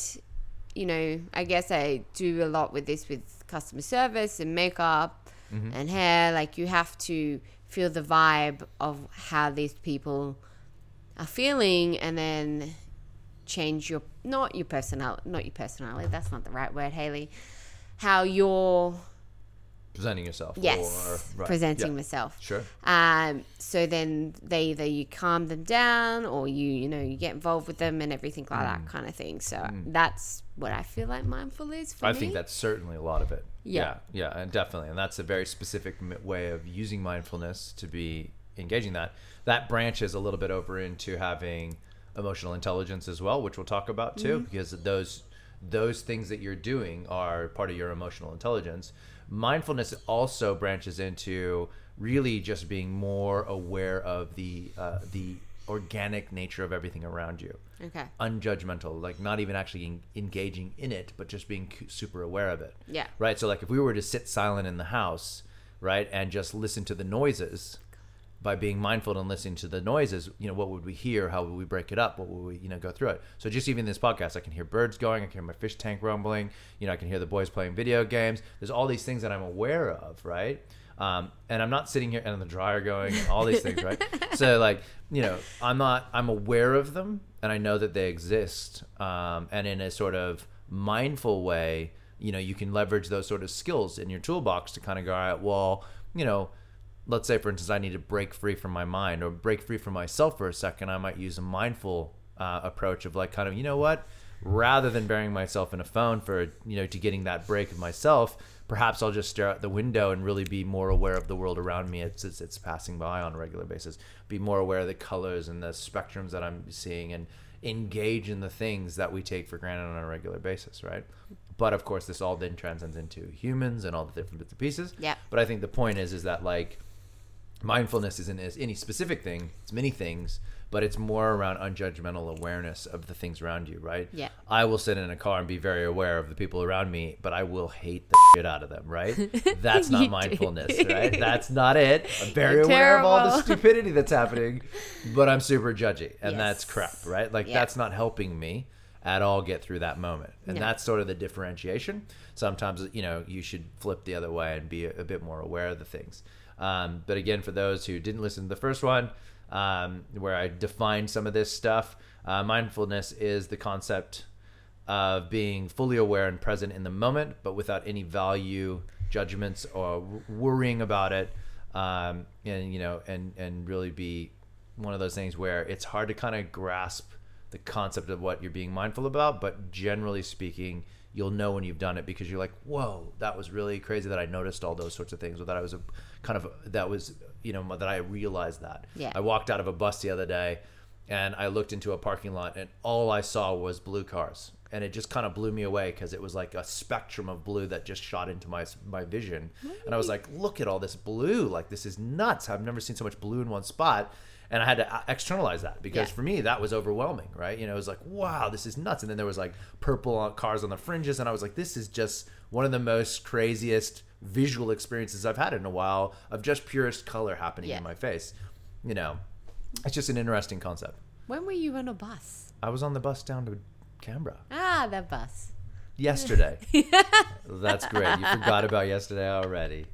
you know, I guess I do a lot with this with customer service and makeup mm-hmm. and hair. Like, you have to feel the vibe of how these people are feeling, and then change your not your personal not your personality. That's not the right word, Hailey. How you're presenting yourself. Yes, or, right. presenting yeah. myself. Sure. Um. So then they either you calm them down, or you you know you get involved with them and everything like mm. that kind of thing. So mm. that's what I feel like mindful is for I me. I think that's certainly a lot of it. Yeah. yeah. Yeah. And definitely, and that's a very specific way of using mindfulness to be engaging that. That branches a little bit over into having emotional intelligence as well, which we'll talk about too, mm-hmm. because those those things that you're doing are part of your emotional intelligence. Mindfulness also branches into really just being more aware of the uh, the organic nature of everything around you. Okay. Unjudgmental, like not even actually en- engaging in it, but just being super aware of it. Yeah. Right. So like if we were to sit silent in the house, right, and just listen to the noises. By being mindful and listening to the noises, you know, what would we hear? How would we break it up? What would we, you know, go through it? So just even this podcast, I can hear birds going. I can hear my fish tank rumbling. You know, I can hear the boys playing video games. There's all these things that I'm aware of, right? Um, and I'm not sitting here and the dryer going and all these things, right? So like, you know, I'm not, I'm aware of them and I know that they exist. Um, and in a sort of mindful way, you know, you can leverage those sort of skills in your toolbox to kind of go, all right, well, you know, let's say, for instance, I need to break free from my mind or break free from myself for a second. I might use a mindful uh, approach of like kind of, you know what, rather than burying myself in a phone for, you know, to getting that break of myself, perhaps I'll just stare out the window and really be more aware of the world around me. It's, it's, it's passing by on a regular basis. Be more aware of the colors and the spectrums that I'm seeing and engage in the things that we take for granted on a regular basis, right? But of course, this all then transcends into humans and all the different bits and pieces. Yeah. But I think the point is, is that like, mindfulness isn't any specific thing, it's many things, but it's more around unjudgmental awareness of the things around you, right? Yeah. I will sit in a car and be very aware of the people around me, but I will hate the shit out of them, right? That's not mindfulness, do. right? That's not it. I'm very You're aware terrible. of all the stupidity that's happening, but I'm super judgy, and yes. that's crap, right? Like, yeah. that's not helping me. at all get through that moment. And yeah. that's sort of the differentiation. Sometimes, you know, you should flip the other way and be a, a bit more aware of the things. Um, but again, for those who didn't listen to the first one, um, where I defined some of this stuff, uh, mindfulness is the concept of being fully aware and present in the moment, but without any value judgments or worrying about it. Um, and, you know, and, and really be one of those things where it's hard to kind of grasp the concept of what you're being mindful about, but generally speaking, you'll know when you've done it because you're like, whoa, that was really crazy that I noticed all those sorts of things, or that I was a kind of, that was, you know, that I realized that. Yeah. I walked out of a bus the other day and I looked into a parking lot and all I saw was blue cars. And it just kind of blew me away because it was like a spectrum of blue that just shot into my my vision. Really? And I was like, look at all this blue. Like, this is nuts. I've never seen so much blue in one spot. And I had to externalize that because yeah. for me, that was overwhelming, right? You know, it was like, wow, this is nuts. And then there was like purple cars on the fringes. And I was like, this is just one of the most craziest visual experiences I've had in a while of just purest color happening yeah. in my face. You know, it's just an interesting concept. When were you on a bus? I was on the bus down to Canberra. Ah, that bus. Yesterday. That's great. You forgot about yesterday already.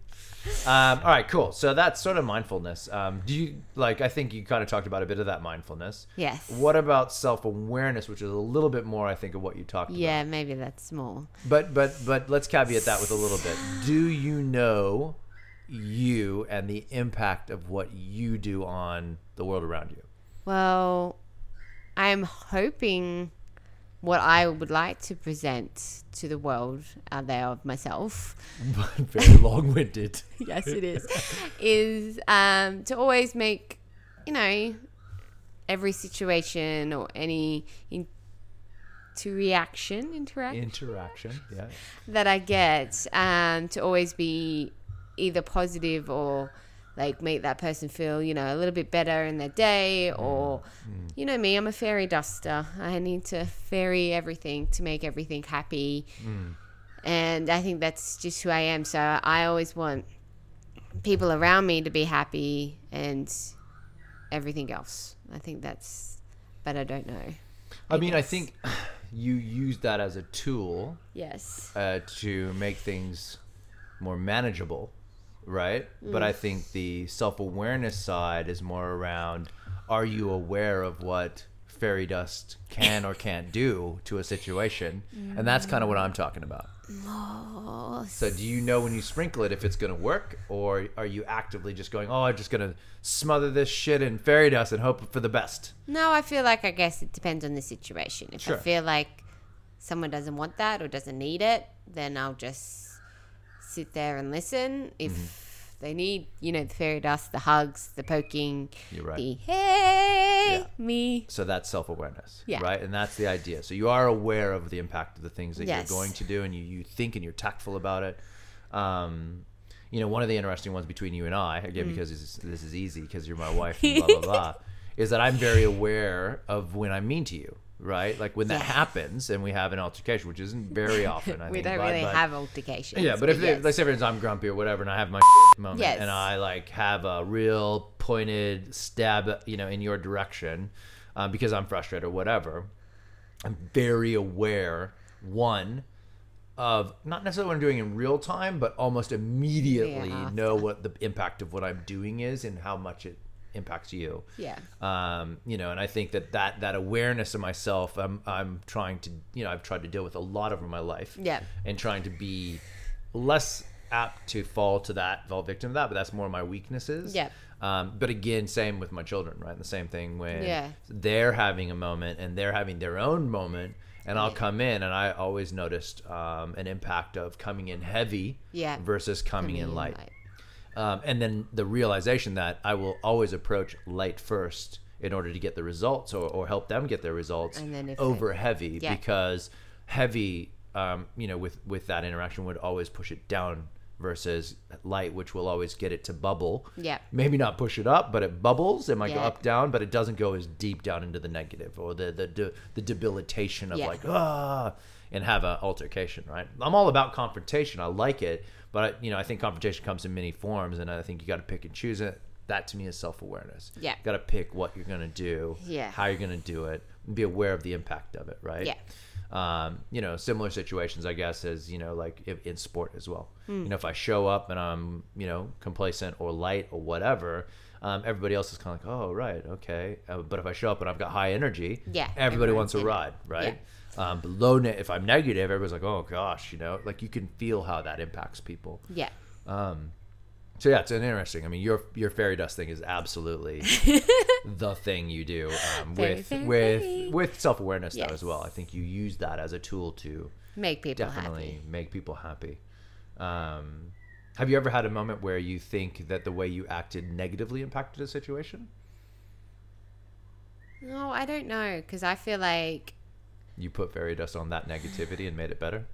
Um, all right, cool. So that's sort of mindfulness. Um, do you like? I think you kind of talked about a bit of that mindfulness. Yes. What about self-awareness, which is a little bit more, I think, of what you talked yeah, about? Yeah, maybe that's more. But but but let's caveat that with a little bit. Do you know you and the impact of what you do on the world around you? Well, I'm hoping. What I would like to present to the world out there of myself. But very long-winded. Yes, it is. Is um, to always make, you know, every situation or any in- to reaction, interact- interaction, yeah, that I get um, to always be either positive or like make that person feel, you know, a little bit better in their day or, mm. you know me, I'm a fairy duster. I need to fairy everything to make everything happy. Mm. And I think that's just who I am. So I always want people around me to be happy and everything else. I think that's, but I don't know. I, I mean, guess. I think you use that as a tool. Yes. Uh, to make things more manageable. Right? Mm. But I think the self-awareness side is more around, are you aware of what fairy dust can or can't do to a situation? Mm. And that's kind of what I'm talking about. Oh. So do you know when you sprinkle it if it's going to work, or are you actively just going, oh, I'm just going to smother this shit in fairy dust and hope for the best? No, I feel like I guess it depends on the situation. If sure. I feel like someone doesn't want that or doesn't need it, then I'll just sit there and listen. If mm-hmm. they need, you know, the fairy dust, the hugs, the poking, you're right. the hey yeah. me. So that's self-awareness, yeah. right? And that's the idea. So you are aware of the impact of the things that yes. you're going to do, and you, you think and you're tactful about it. Um, you know, one of the interesting ones between you and I, again, mm. because this is, this is easy because you're my wife and blah, blah, blah, is that I'm very aware of when I'm mean to you. Right? Like when that yeah. happens and we have an altercation, which isn't very often. I we think, don't but, really but, have altercations. Yeah, but, but if yes. they, like, say for instance, I'm grumpy or whatever and I have my moment yes. and I like have a real pointed stab, you know, in your direction um, because I'm frustrated or whatever, I'm very aware, one, of not necessarily what I'm doing in real time, but almost immediately yeah. know what the impact of what I'm doing is and how much it impacts you. Yeah. Um, you know, and I think that that, that awareness of myself, I'm, I'm trying to, you know, I've tried to deal with a lot over my life. Yeah. And trying to be less apt to fall to that, fall victim to that, but that's more my weaknesses. Yeah. Um, but again, same with my children, right? The same thing when yeah. they're having a moment and they're having their own moment. And I'll come in, and I always noticed um, an impact of coming in heavy yeah. versus coming, coming in light. In light. Um, and then the realization that I will always approach light first in order to get the results or, or help them get their results over it, heavy yeah. because heavy, um, you know, with, with that interaction would always push it down versus light, which will always get it to bubble. Yeah. Maybe not push it up, but it bubbles. It might yeah. go up, down, but it doesn't go as deep down into the negative or the the, de- the debilitation of yeah. like, ah, and have an altercation, right? I'm all about confrontation. I like it. But, you know, I think confrontation comes in many forms, and I think you got to pick and choose it. That, to me, is self-awareness. Yeah. Got to pick what you're going to do, yeah. how you're going to do it, be aware of the impact of it, right? Yeah. Um, you know, similar situations, I guess, as, you know, like if, in sport as well. Mm. You know, if I show up and I'm, you know, complacent or light or whatever, um, everybody else is kind of like, oh, right, okay. Uh, but if I show up and I've got high energy, yeah, everybody wants a ride, right? Yeah. Um, but low ne- if I'm negative, everybody's like, oh, gosh, you know, like you can feel how that impacts people. Yeah. Um, so, yeah, it's an interesting. I mean, your your fairy dust thing is absolutely the thing you do um, fairy, with fairy. with with self-awareness, yes. though, as well. I think you use that as a tool to make people definitely happy. make people happy. Um, have you ever had a moment where you think that the way you acted negatively impacted a situation? No, I don't know, because I feel like you put fairy dust on that negativity and made it better.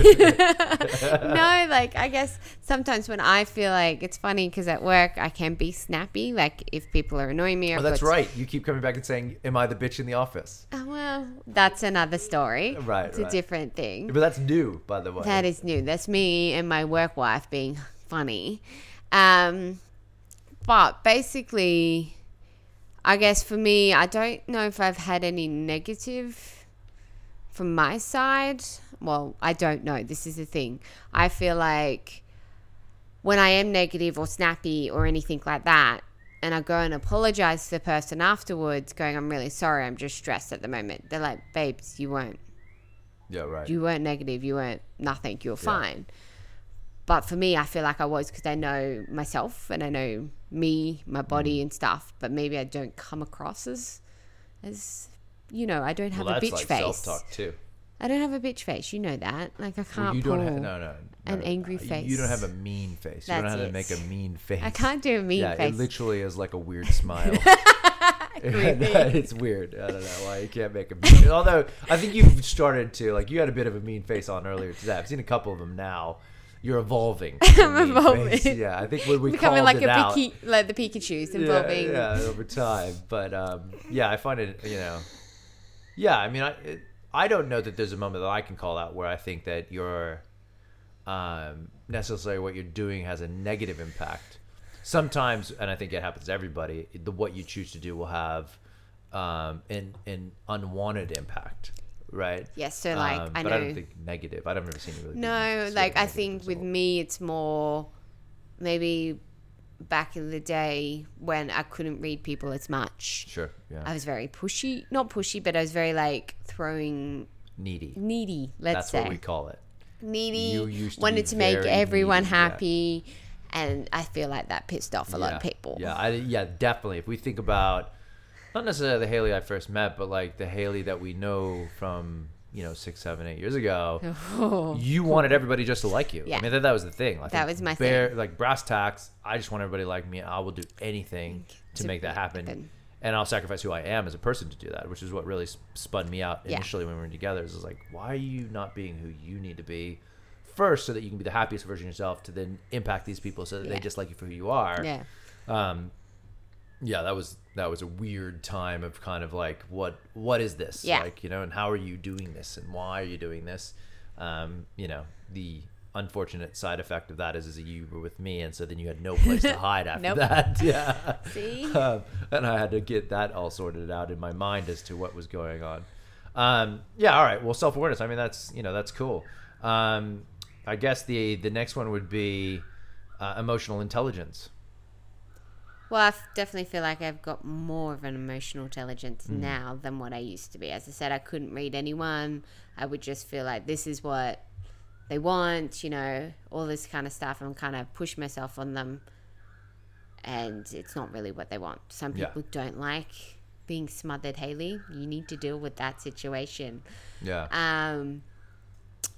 No, like I guess sometimes when I feel like it's funny, because at work I can be snappy, like if people are annoying me. Or oh, that's right. You keep coming back and saying, am I the bitch in the office? Oh, well, that's another story. Right. It's right. a different thing. But that's new, by the way. That is new. That's me and my work wife being funny. Um, but basically, I guess for me, I don't know if I've had any negative from my side. Well, I don't know. This is the thing. I feel like when I am negative or snappy or anything like that, and I go and apologize to the person afterwards going, I'm really sorry, I'm just stressed at the moment. They're like, babes, you weren't. Yeah, right. You weren't negative. You weren't nothing. You were fine. Yeah. But for me, I feel like I was, because I know myself and I know me, my body mm. and stuff. But maybe I don't come across as, as you know, I don't have well, a bitch like face. That's like self-talk too. I don't have a bitch face. You know that. Like, I can't well, you pull don't have, no, no, no, an angry face. You don't have a mean face. That's you don't have it. to make a mean face. I can't do a mean yeah, face. Yeah, it literally is like a weird smile. It's weird. I don't know why you can't make a mean face. Although, I think you've started to, like, you had a bit of a mean face on earlier today. I've seen a couple of them now. You're evolving. I'm evolving. Face. Yeah, I think when we called like it a out. Becoming like the Pikachu's evolving. Yeah, yeah, over time. But, um, yeah, I find it, you know. Yeah, I mean, I... It, I don't know that there's a moment that I can call out where I think that you're um, necessarily what you're doing has a negative impact. Sometimes, and I think it happens to everybody, the, what you choose to do will have um, an, an unwanted impact, right? Yes, so like um, I but know. But I don't think negative. I don't remember seeing it really. No, like I think with me it's more maybe back in the day when I couldn't read people as much. Sure, yeah. I was very pushy. Not pushy, but I was very like throwing... Needy. Needy, let's say. That's what we call it. Needy. You used to wanted to make everyone needy, happy. Yeah. And I feel like that pissed off a yeah. lot of people. Yeah, I, yeah, definitely. If we think about, not necessarily the Hailey I first met, but like the Hailey that we know from... you know, six, seven, eight years ago, oh. you wanted everybody just to like you. Yeah. I mean, that, that was the thing. Like, that was my bare, thing. Like brass tacks, I just want everybody to like me. I will do anything to, to make that happen. happen. And I'll sacrifice who I am as a person to do that, which is what really spun me out initially yeah. when we were together. It was like, why are you not being who you need to be first so that you can be the happiest version of yourself to then impact these people so that yeah. they just like you for who you are? Yeah. Um, yeah, that was that was a weird time of kind of like what what is this? Yeah. Like, you know, and how are you doing this and why are you doing this? Um, you know, the unfortunate side effect of that is, is you were with me and so then you had no place to hide after nope. that. Yeah. See? Um, and I had to get that all sorted out in my mind as to what was going on. Um, yeah, all right. Well, self-awareness. I mean, that's, you know, that's cool. Um, I guess the the next one would be uh, emotional intelligence. Well, I definitely feel like I've got more of an emotional intelligence mm. now than what I used to be. As I said, I couldn't read anyone. I would just feel like this is what they want, you know, all this kind of stuff, and kind of push myself on them. And it's not really what they want. Some people yeah. don't like being smothered, Hailey. You need to deal with that situation. Yeah. Um.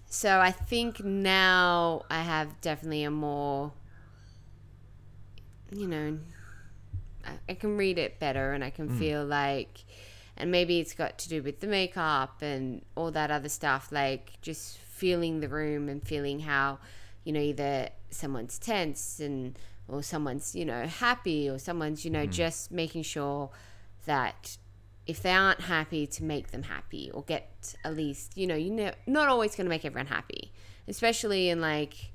So I think now I have definitely a more, you know... I can read it better and I can mm. feel like, and maybe it's got to do with the makeup and all that other stuff, like just feeling the room and feeling how, you know, either someone's tense and or someone's, you know, happy or someone's, you know, mm. just making sure that if they aren't happy, to make them happy or get at least, you know, you're not always going to make everyone happy, especially in like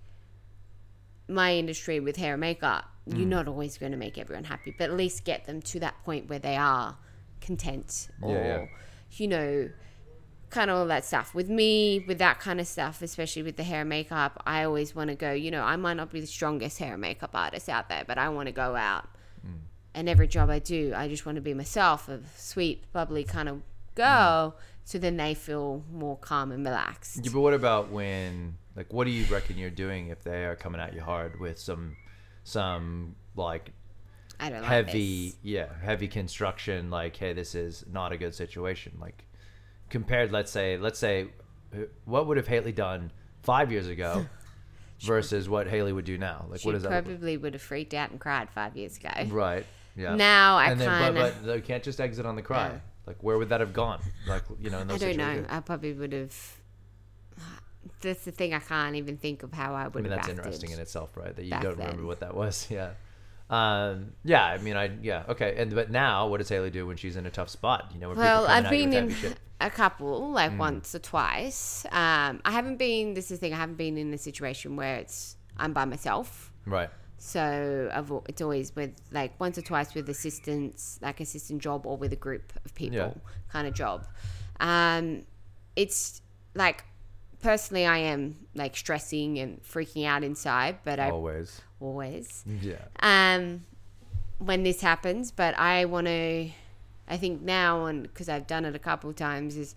my industry with hair and makeup. You're mm. not always going to make everyone happy, but at least get them to that point where they are content or, yeah, yeah. you know, kind of all that stuff. With me, with that kind of stuff, especially with the hair and makeup, I always want to go, you know, I might not be the strongest hair and makeup artist out there, but I want to go out. Mm. And every job I do, I just want to be myself, a sweet, bubbly kind of girl. Mm. So then they feel more calm and relaxed. Yeah, but what about when, like, what do you reckon you're doing if they are coming at you hard with some, some like, I don't heavy, like this. yeah, heavy construction, like, hey, this is not a good situation. Like, compared, let's say, let's say, what would have Hailey done five years ago versus what Hailey would do now? Like, she what is that? She probably would have freaked out and cried five years ago. Right. Yeah. Now I kind of. But, but you can't just exit on the cry. Yeah. Like, where would that have gone? Like, you know, in those I don't situations. know. I probably would have. That's the thing. I can't even think of how I would. I mean, have that's acted interesting in itself, right? That you don't then. remember what that was. Yeah. Um. Yeah. I mean, I. Yeah. Okay. And but now, what does Hailey do when she's in a tough spot? You know, when well, people I've been in shit? a couple, like mm. once or twice. Um. I haven't been. This is the thing. I haven't been in a situation where it's I'm by myself. Right. So I've, it's always with like once or twice with assistants, like assistant job, or with a group of people yeah. kind of job. Um, it's like personally I am like stressing and freaking out inside, but I always, always, yeah. Um, when this happens, but I want to, I think now, and because I've done it a couple of times, is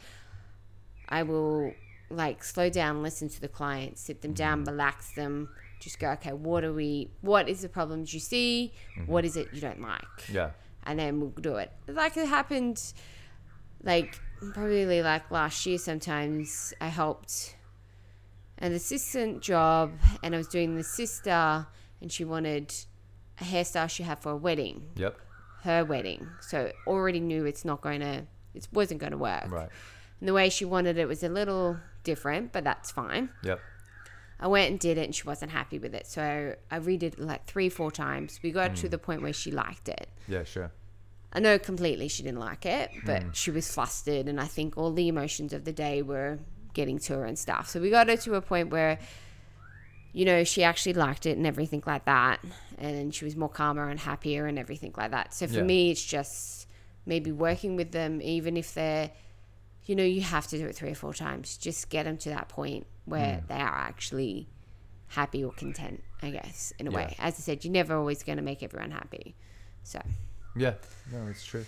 I will like slow down, listen to the client, sit them mm. down, relax them. Just go, okay, what are we, what is the problems you see? Mm-hmm. What is it you don't like? Yeah. And then we'll do it. Like it happened, like probably like last year sometimes I helped an assistant job and I was doing the sister and she wanted a hairstyle she had for a wedding. Yep. Her wedding. So already knew it's not going to, it wasn't going to work. Right. And the way she wanted it was a little different, but that's fine. Yep. I went and did it and she wasn't happy with it. So I redid it like three, four times. We got mm. to the point where she liked it. Yeah, sure. I know completely she didn't like it, but mm. she was flustered. And I think all the emotions of the day were getting to her and stuff. So we got her to a point where, you know, she actually liked it and everything like that. And she was more calmer and happier and everything like that. So for yeah. me, it's just maybe working with them, even if they're, you know, you have to do it three or four times. Just get them to that point where mm. they are actually happy or content, I guess, in a yeah. way. As I said, you're never always going to make everyone happy. So. Yeah, no, it's true.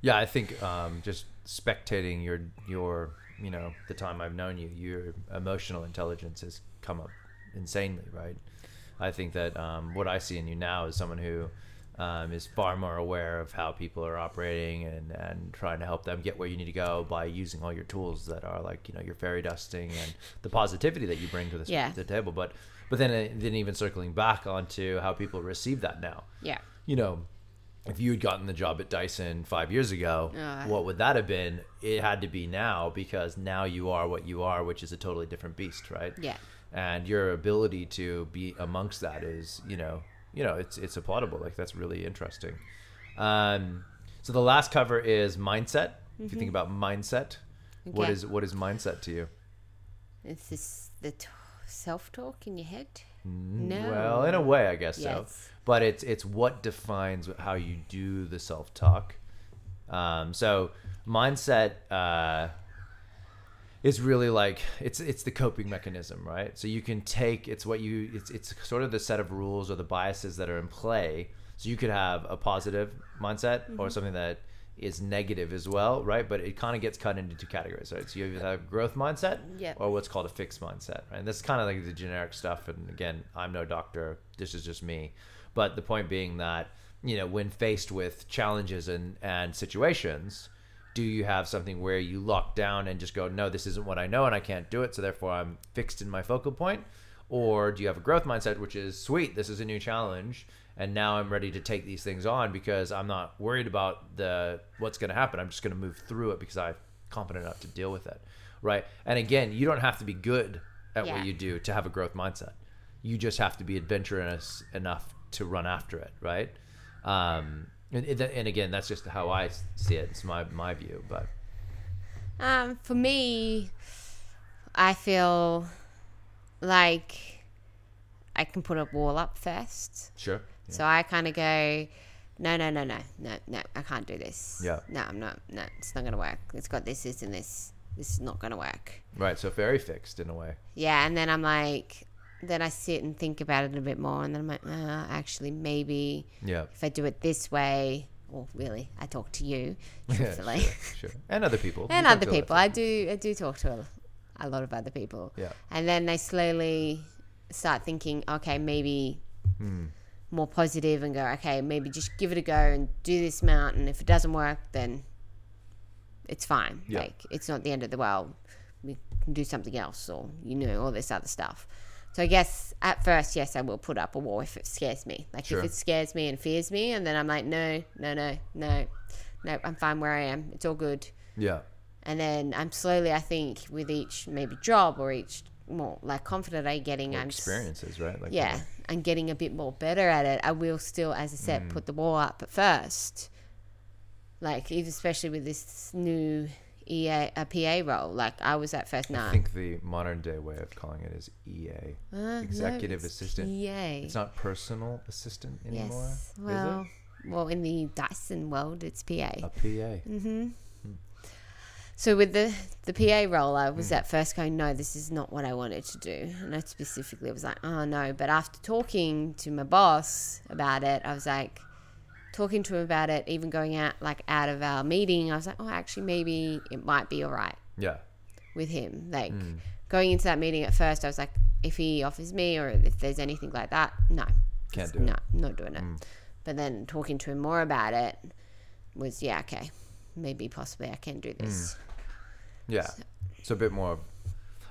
Yeah, I think um, just spectating your, your, you know, the time I've known you, your emotional intelligence has come up insanely, right? I think that um, what I see in you now is someone who um, is far more aware of how people are operating and, and trying to help them get where you need to go by using all your tools that are like, you know, your fairy dusting and the positivity that you bring to this, yeah. the table. But, but then, then even circling back onto how people receive that now. Yeah. You know, if you had gotten the job at Dyson five years ago, uh, what would that have been? It had to be now because now you are what you are, which is a totally different beast, right? Yeah. And your ability to be amongst that is, you know, you know, it's it's applaudable. Like, that's really interesting. Um, so the last cover is mindset. Mm-hmm. If you think about mindset, okay. what is what is mindset to you? It's this the t- self-talk in your head? No. Well, in a way, I guess yes. so. But it's it's what defines how you do the self-talk. Um, so mindset uh, is really like it's it's the coping mechanism, right? So you can take it's what you it's it's sort of the set of rules or the biases that are in play. So you could have a positive mindset mm-hmm. or something that is negative as well, right? But it kind of gets cut into two categories, right? So you either have a growth mindset yep. or what's called a fixed mindset, right? And that's kind of like the generic stuff. And again, I'm no doctor. This is just me. But the point being that, you know, when faced with challenges and, and situations, do you have something where you lock down and just go, no, this isn't what I know and I can't do it, so therefore I'm fixed in my focal point? Or do you have a growth mindset, which is, sweet, this is a new challenge, and now I'm ready to take these things on because I'm not worried about the what's going to happen. I'm just going to move through it because I'm confident enough to deal with it, right? And again, you don't have to be good at yeah. what you do to have a growth mindset. You just have to be adventurous enough to run after it, right? Um And, and again, that's just how I see it. It's my, my view. But um, for me, I feel like I can put a wall up first. Sure. Yeah. So I kind of go, no, no, no, no, no, no, I can't do this. Yeah. No, I'm not. No, it's not going to work. It's got this, this, and this. This is not going to work. Right. So very fixed in a way. Yeah. And then I'm like, then I sit and think about it a bit more. And then I'm like, oh, actually, maybe yeah. if I do it this way, or really, I talk to you. Yeah, sure, sure. And other people. And other people. I do, I do talk to a, a lot of other people. Yeah. And then they slowly start thinking, okay, maybe mm. more positive and go, okay, maybe just give it a go and do this amount. And if it doesn't work, then it's fine. Yeah. Like, it's not the end of the world. We can do something else, or, you know, all this other stuff. So I guess at first, yes, I will put up a wall if it scares me. Like sure. if it scares me and fears me, and then I'm like, no, no, no, no, no, I'm fine where I am. It's all good. Yeah. And then I'm slowly, I think, with each maybe job or each more like confident I'm getting, more I'm experiences, right? Like yeah, I'm getting a bit more better at it. I will still, as I said, mm. put the wall up at first. Like even especially with this new E A, a P A role. Like I was at first, nah. I think the modern day way of calling it is E A, uh, executive no, assistant. P A. It's not personal assistant anymore. Yes. Well, is it? Well, in the Dyson world, it's P A. A P A. Mm-hmm. Hmm. So with the the P A role, I was hmm. at first going, no, this is not what I wanted to do, and I specifically was like, oh no. But after talking to my boss about it, I was like. Talking to him about it, even going out like out of our meeting, I was like, oh, actually, maybe it might be all right. Yeah. With him, like mm. going into that meeting at first, I was like, if he offers me or if there's anything like that, no, can't do no, it. No, not doing it. Mm. But then talking to him more about it was, yeah, okay, maybe possibly I can do this. Mm. Yeah, so. It's a bit more.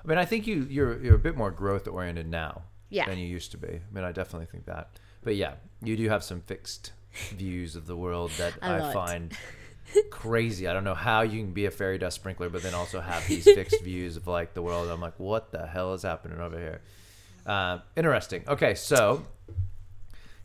I mean, I think you you're you're a bit more growth oriented now yeah. than you used to be. I mean, I definitely think that. But yeah, you do have some fixed. Views of the world that I find crazy. I don't know how you can be a fairy dust sprinkler, but then also have these fixed views of like the world. I'm like, what the hell is happening over here? Uh, interesting. Okay, so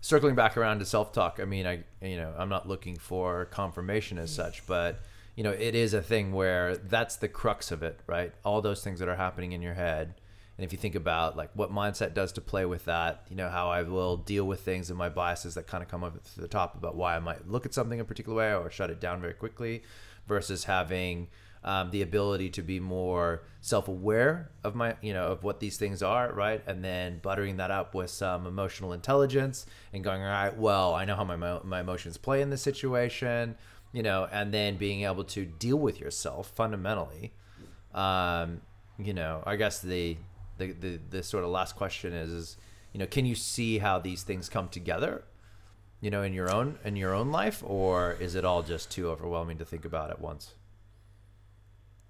circling back around to self-talk. I mean, I you know, I'm not looking for confirmation as such, but you know, it is a thing where that's the crux of it, right? All those things that are happening in your head. And if you think about like what mindset does to play with that, you know, how I will deal with things and my biases that kind of come up to the top about why I might look at something a particular way or shut it down very quickly versus having um, the ability to be more self-aware of my, you know, of what these things are, right? And then buttering that up with some emotional intelligence and going, all right, well, I know how my my emotions play in this situation, you know, and then being able to deal with yourself fundamentally. Um, you know, I guess the... The, the the sort of last question is, is, you know, can you see how these things come together, you know, in your own in your own life, or is it all just too overwhelming to think about at once?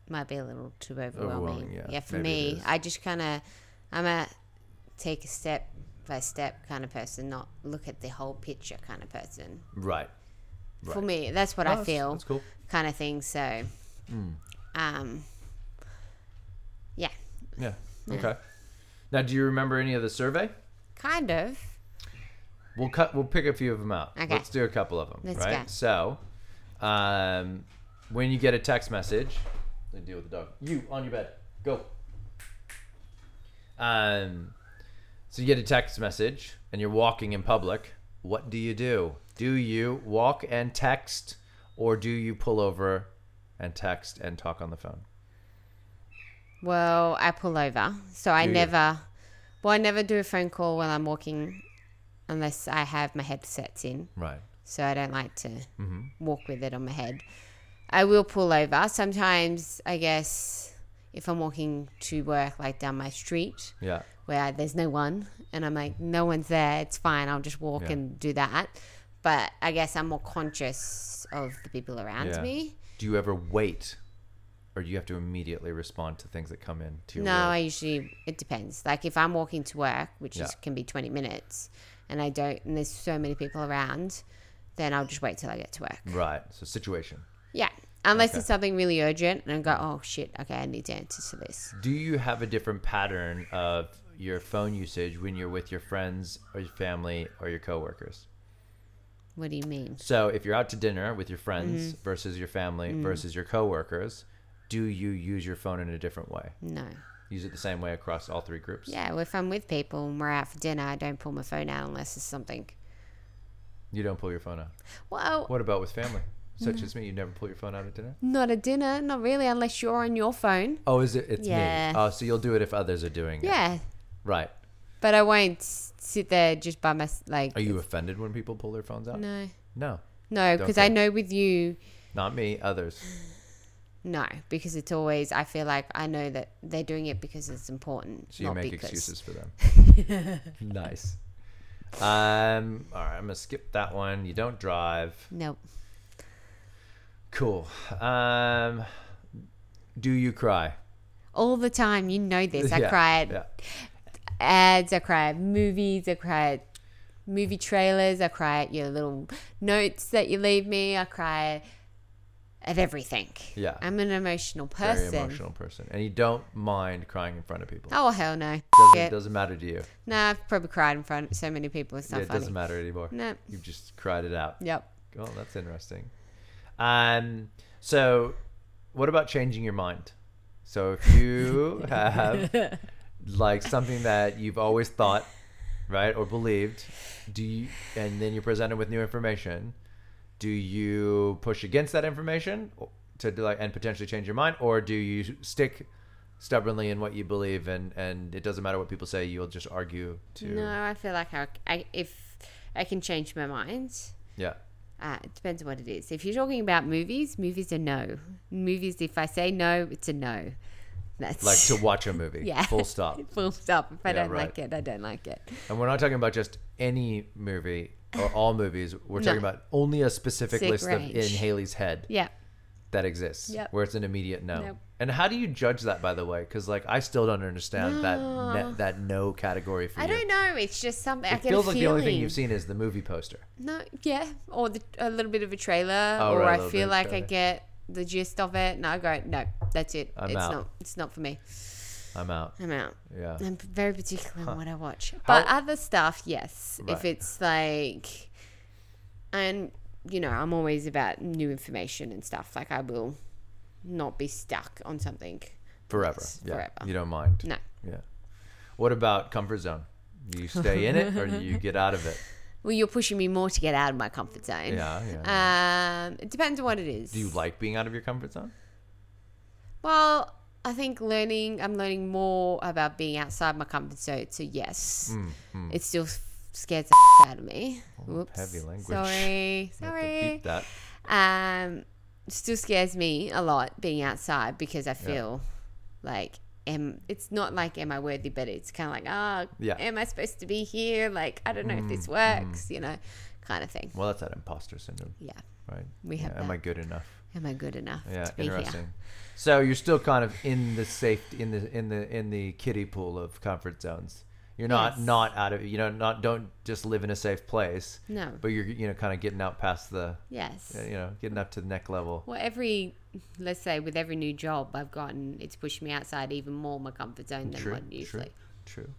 Might be a little too overwhelming. overwhelming yeah. yeah, for Maybe me, I just kind of, I'm a take a step by step kind of person, not look at the whole picture kind of person. Right. right. For me, that's what oh, I feel. That's cool. Kind of thing. So, mm. um, yeah. Yeah. Okay. Now, do you remember any of the survey? Kind of. We'll cut. We'll pick a few of them out. Okay. Let's do a couple of them. Let's right? go. So, um, when you get a text message, then deal with the dog. You on your bed. Go. Um, so you get a text message and you're walking in public. What do you do? Do you walk and text, or do you pull over and text and talk on the phone? Well, I pull over. So I do never, you? well, I never do a phone call when I'm walking unless I have my headsets in. Right. So I don't like to mm-hmm. walk with it on my head. I will pull over. Sometimes, I guess, if I'm walking to work, like down my street, yeah, where I, there's no one and I'm like, no one's there, it's fine. I'll just walk yeah. and do that. But I guess I'm more conscious of the people around yeah. me. Do you ever wait? Or do you have to immediately respond to things that come in to your No, world? I usually, it depends. Like if I'm walking to work, which yeah. is, can be twenty minutes, and I don't, and there's so many people around, then I'll just wait till I get to work. Right. So situation. Yeah. Unless okay. it's something really urgent and I go, oh shit, okay, I need to answer to this. Do you have a different pattern of your phone usage when you're with your friends or your family or your coworkers? What do you mean? So if you're out to dinner with your friends mm-hmm. versus your family mm-hmm. versus your coworkers, do you use your phone in a different way? No. Use it the same way across all three groups? Yeah, well, if I'm with people and we're out for dinner, I don't pull my phone out unless it's something You don't pull your phone out. Well, what about with family? Such as me, you never pull your phone out at dinner? Not at dinner, not really, unless you're on your phone. Oh, is it? It's yeah. me. Oh, so you'll do it if others are doing yeah. it. Yeah. Right. But I won't sit there just by myself. Like, are you offended when people pull their phones out? No. No. No, because I know with you. Not me, others. No, because it's always, I feel like I know that they're doing it because it's important. So you make because. excuses for them. Nice. Um. All right, I'm going to skip that one. You don't drive. Nope. Cool. Um, do you cry? All the time. You know this. I yeah, cry at yeah. ads. I cry at movies. I cry at movie trailers. I cry at your little notes that you leave me. I cry at everything. Yeah. I'm an emotional person. Very emotional person. And you don't mind crying in front of people. Oh, hell no. Doesn't, it doesn't matter to you. No, nah, I've probably cried in front of so many people. It's not yeah, it funny. It doesn't matter anymore. No. Nah. You've just cried it out. Yep. Oh, that's interesting. Um, so what about changing your mind? So if you have like something that you've always thought, right, or believed, do you, and then you're presented with new information, do you push against that information to do like, and potentially change your mind, or do you stick stubbornly in what you believe and, and it doesn't matter what people say, you'll just argue to... No, I feel like I, I, if I can change my mind. Yeah. Uh, it depends on what it is. If you're talking about movies, movies are no. Movies, if I say no, it's a no. That's like to watch a movie. Yeah. Full stop. Full stop. If yeah, I don't right. like it, I don't like it. And we're not talking about just any movie or all movies. We're no. talking about only a specific Sick list of, in Hailey's head yeah. that exists yep. where it's an immediate no. Nope. And how do you judge that, by the way? Because like, I still don't understand no. that ne- that no category for I you. I don't know. It's just something. It I get feels a like feeling. The only thing you've seen is the movie poster. No, yeah, or the, a little bit of a trailer, oh, or right, I feel like I get the gist of it, and I go, no, that's it. I'm it's out. not. It's not for me. I'm out. I'm out. Yeah. I'm very particular huh. on what I watch, but How? other stuff, yes. Right. If it's like, and you know, I'm always about new information and stuff. Like I will. Not be stuck on something forever. Yeah. Forever. You don't mind. No. Yeah. What about comfort zone? Do you stay in it or do you get out of it? Well, you're pushing me more to get out of my comfort zone. Yeah, yeah, yeah. Um, it depends on what it is. Do you like being out of your comfort zone? Well, I think learning, I'm learning more about being outside my comfort zone. So yes, mm, mm. it still scares the f- out of me. Oh, Whoops. Heavy language. Sorry. Sorry. Beat that. Um, still scares me a lot being outside because I feel yeah. like am it's not like am I worthy, but it's kind of like oh yeah. am I supposed to be here, like I don't know mm, if this works mm. you know, kind of thing. Well, that's that imposter syndrome. Yeah, right. We have yeah. am I good enough am I good enough yeah to be interesting here. So you're still kind of in the safe in the in the in the kiddie pool of comfort zones. You're not yes. not out of, you know, not don't just live in a safe place. No. But you're, you know, kind of getting out past the, yes. you know, getting up to the neck level. Well, every, let's say with every new job I've gotten, it's pushed me outside even more my comfort zone than what usually. True, true.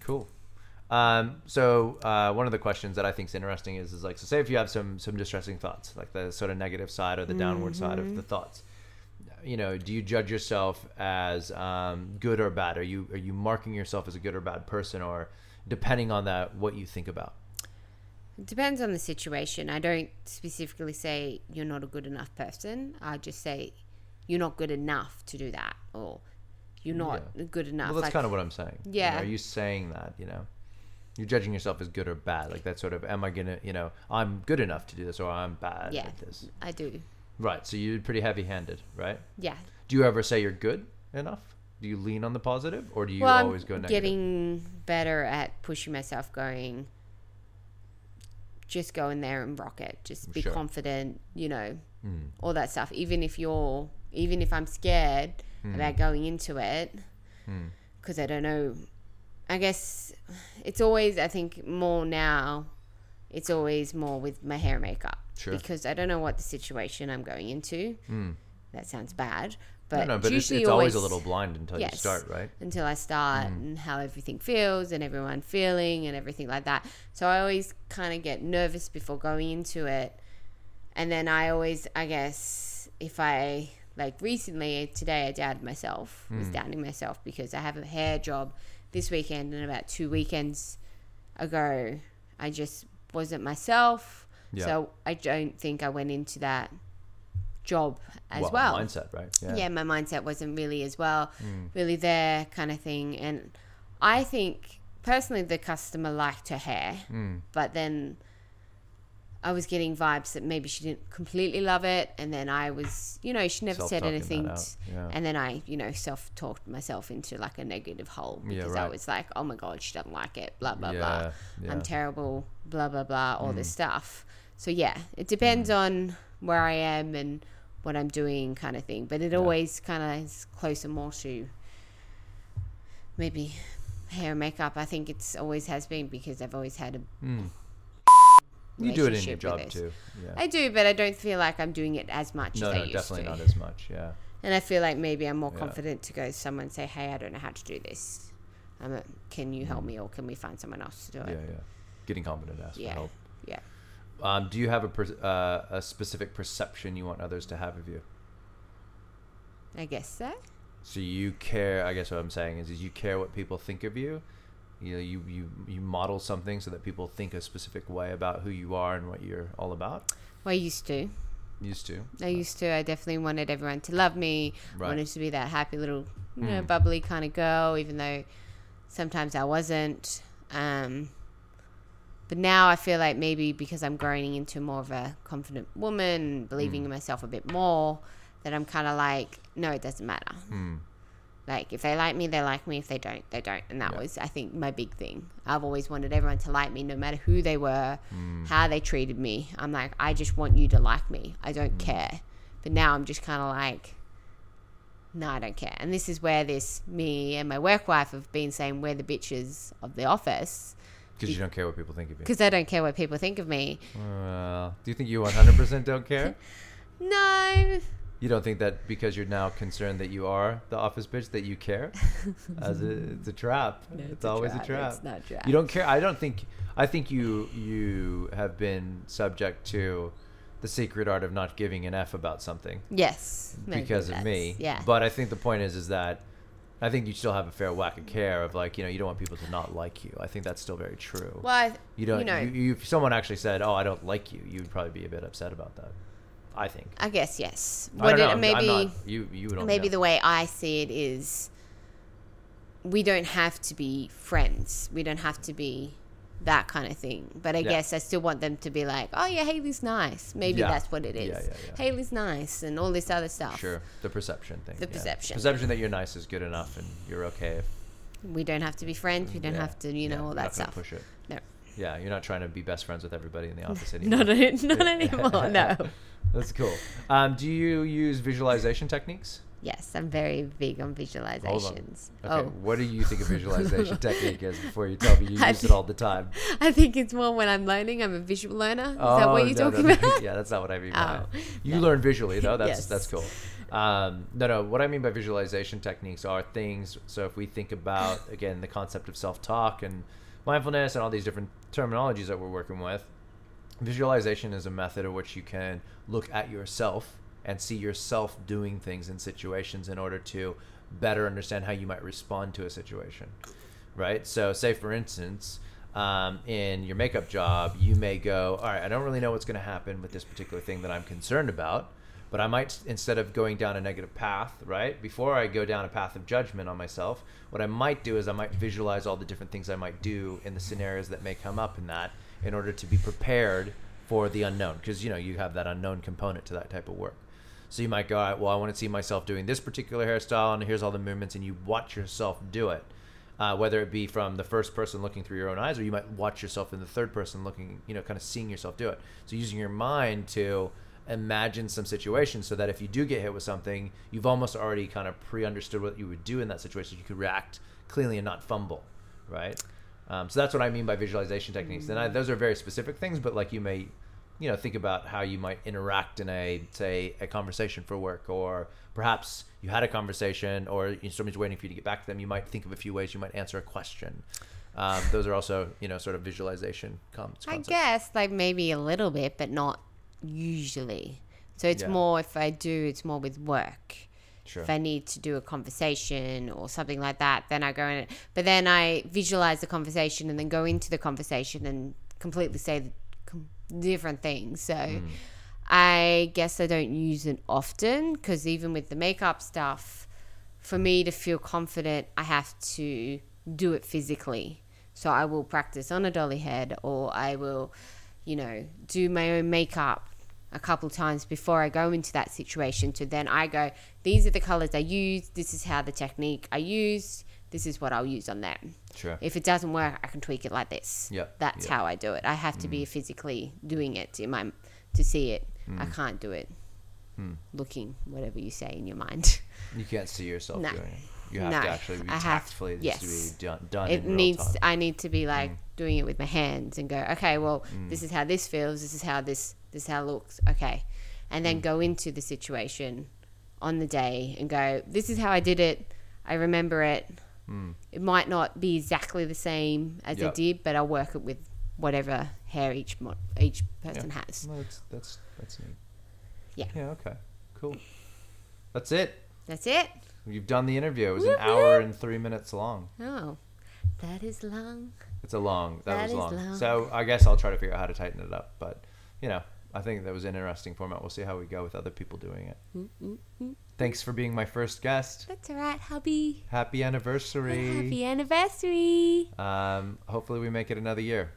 Cool. Um, so uh, one of the questions that I think is interesting is, is like, so say if you have some, some distressing thoughts, like the sort of negative side or the mm-hmm. downward side of the thoughts. You know, do you judge yourself as um, good or bad? Are you are you marking yourself as a good or bad person, or depending on that, what you think about? It depends on the situation. I don't specifically say you're not a good enough person. I just say you're not good enough to do that, or you're not yeah. good enough. Well, that's like, kind of what I'm saying. Yeah. You know, are you saying that, you know? You're judging yourself as good or bad. Like that sort of, am I going to, you know, I'm good enough to do this or I'm bad yeah, at this. I do. Right, so you're pretty heavy-handed, right? Yeah. Do you ever say you're good enough? Do you lean on the positive, or do you well, always go negative? Well, I'm getting better at pushing myself, going, just go in there and rock it. Just be sure. confident, you know, mm. all that stuff. Even if you're, even if I'm scared mm. about going into it, because mm. I don't know. I guess it's always, I think, more now, it's always more with my hair and makeup. Sure. Because I don't know what the situation I'm going into. Mm. That sounds bad. But, no, no, but usually it's, it's always, always a little blind until yes, you start, right? Until I start mm. and how everything feels and everyone feeling and everything like that. So I always kind of get nervous before going into it. And then I always, I guess, if I, like recently, today I doubted myself, mm. was doubting myself because I have a hair job this weekend and about two weekends ago, I just wasn't myself. Yeah. So I don't think I went into that job as well. well. Mindset, right? Yeah. yeah, my mindset wasn't really as well, mm. really there kind of thing. And I think personally the customer liked her hair, mm. but then I was getting vibes that maybe she didn't completely love it. And then I was, you know, she never said anything. Yeah. And then I, you know, self-talked myself into like a negative hole because yeah, right. I was like, oh my God, she doesn't like it, blah, blah, yeah, blah. Yeah. I'm terrible, blah, blah, blah, all mm. this stuff. So yeah, it depends mm. on where I am and what I'm doing kind of thing. But it yeah. always kind of is closer more to maybe hair and makeup. I think it's always has been because I've always had a... Mm. You do it in your job too. Yeah. I do, but I don't feel like I'm doing it as much no, as I no, used to. No, definitely not as much, yeah. And I feel like maybe I'm more yeah. confident to go to someone and say, hey, I don't know how to do this. I'm a, can you help me or can we find someone else to do it? Yeah, yeah. Getting confident to ask yeah. for help. Yeah, yeah. Um, do you have a, per, uh, a specific perception you want others to have of you? I guess so. So you care, I guess what I'm saying is, is you care what people think of you? You know, you, you, you model something so that people think a specific way about who you are and what you're all about? Well, I used to. Used to. I used to. I definitely wanted everyone to love me. Right. Wanted to be that happy little, you know, mm. bubbly kind of girl, even though sometimes I wasn't. Um, but now I feel like maybe because I'm growing into more of a confident woman, believing mm. in myself a bit more, that I'm kind of like, no, it doesn't matter. Mm. Like, if they like me, they like me. If they don't, they don't. And that yeah. was, I think, my big thing. I've always wanted everyone to like me, no matter who they were, mm. how they treated me. I'm like, I just want you to like me. I don't mm. care. But now I'm just kind of like, no, I don't care. And this is where this, me and my work wife have been saying we're the bitches of the office. Because you don't care what people think of you. Because I don't care what people think of me. Well, do you think you one hundred percent don't care? No. You don't think that because you're now concerned that you are the office bitch that you care? As a, it's a trap. No, it's, it's a always trap. a trap. It's not trap. You don't care. I don't think. I think you you have been subject to the sacred art of not giving an f about something. Yes. Because of me. Yeah. But I think the point is is that I think you still have a fair whack of care of like, you know, you don't want people to not like you. I think that's still very true. Well, I, you don't. You know, you, you, if someone actually said, "Oh, I don't like you," you'd probably be a bit upset about that. I think. I guess yes. What I don't it, know. Maybe I'm not, you, you don't maybe know. The way I see it is, we don't have to be friends. We don't have to be that kind of thing. But I yeah. guess I still want them to be like, oh yeah, Hailey's nice. Maybe yeah. that's what it is. Yeah, yeah, yeah. Hailey's nice and all this other stuff. Sure, the perception thing. The yeah. perception. Perception that you're nice is good enough, and you're okay. If we don't have to be friends. We don't yeah. have to, you know, yeah. all you're that not stuff. Push it. No. Yeah, you're not trying to be best friends with everybody in the office anymore. not, a, not anymore. No. That's cool. Um, do you use visualization techniques? Yes, I'm very big on visualizations. Hold on. Okay, oh. What do you think a visualization technique is before you tell me you I use th- it all the time? I think it's more when I'm learning. I'm a visual learner. Is oh, that what you're no, talking no, no. about? Yeah, that's not what I mean by oh, You no. learn visually, though. That's yes. that's cool. Um, no, no. What I mean by visualization techniques are things. So if we think about, again, the concept of self-talk and mindfulness and all these different terminologies that we're working with, visualization is a method of which you can look at yourself and see yourself doing things in situations in order to better understand how you might respond to a situation, right? So say, for instance, um, in your makeup job, you may go, all right, I don't really know what's going to happen with this particular thing that I'm concerned about, but I might, instead of going down a negative path, right, before I go down a path of judgment on myself, what I might do is I might visualize all the different things I might do in the scenarios that may come up in that, in order to be prepared for the unknown, because, you know, you have that unknown component to that type of work. So you might go, all right, well, I want to see myself doing this particular hairstyle, and here's all the movements, and you watch yourself do it, uh, whether it be from the first person looking through your own eyes, or you might watch yourself in the third person looking, you know, kind of seeing yourself do it. So using your mind to imagine some situation so that if you do get hit with something, you've almost already kind of pre-understood what you would do in that situation. You could react cleanly and not fumble, right? Um, so that's what I mean by visualization techniques. And I, those are very specific things, but like you may, you know, think about how you might interact in a, say, a conversation for work, or perhaps you had a conversation or you know, somebody's waiting for you to get back to them. You might think of a few ways you might answer a question. Um, those are also, you know, sort of visualization concepts. I guess like maybe a little bit, but not usually. So it's yeah. more if I do, it's more with work. Sure. If I need to do a conversation or something like that, then I go in. But then I visualize the conversation and then go into the conversation and completely say the different things. So mm. I guess I don't use it often, because even with the makeup stuff, for me to feel confident, I have to do it physically. So I will practice on a dolly head, or I will, you know, do my own makeup a couple times before I go into that situation. To then I go, these are the colors I use, this is how the technique I used, this is what I'll use on that. Sure. If it doesn't work, I can tweak it like this. Yep. That's yep. how I do it. I have to mm. be physically doing it in my to see it. Mm. I can't do it mm. looking, whatever you say in your mind. You can't see yourself no. doing it. You have no. to actually be I tactfully. Have, yes. to be done, done it in real needs. Time. I need to be like mm. doing it with my hands and go, okay, well, mm. this is how this feels. This is how this. This is how it looks. Okay, and then mm. go into the situation on the day and go, this is how I did it. I remember it. Mm. It might not be exactly the same as yep. I did, but I'll work it with whatever hair each mo- each person yeah. has. No, that's, that's that's neat. Yeah. Yeah. Okay. Cool. That's it. That's it. You've done the interview. It was Woo-hoo! an hour and three minutes long. Oh, that is long. It's a long. That, that was long. long. So I guess I'll try to figure out how to tighten it up. But you know, I think that was an interesting format. We'll see how we go with other people doing it. Mm-hmm. Thanks for being my first guest. That's all right, hubby. Happy anniversary. Happy anniversary. Um, hopefully we make it another year.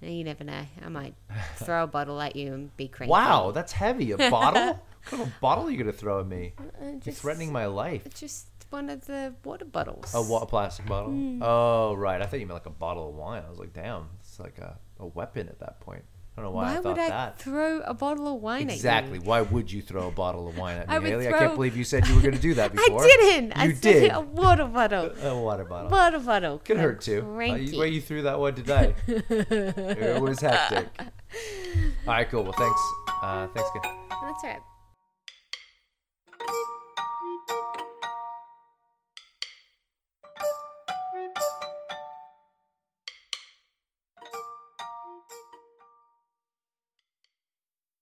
You never know. I might throw a bottle at you and be crazy. Wow, that's heavy. A bottle? What kind of bottle are you going to throw at me? Just, You're threatening my life. Just one of the water bottles. Oh, what, a plastic bottle? Mm. Oh, right. I thought you meant like a bottle of wine. I was like, damn, it's like a, a weapon at that point. I don't know why, why I thought I that. Why would I throw a bottle of wine exactly. at you? Exactly. Why would you throw a bottle of wine at me, I Hailey? Throw... I can't believe you said you were going to do that before. I didn't. You I did. A water bottle. A water bottle. Water bottle. Could I'm hurt too. Uh, you, well, you threw that one today. It was hectic. All right, cool. Well, thanks. Uh, thanks again. That's all right.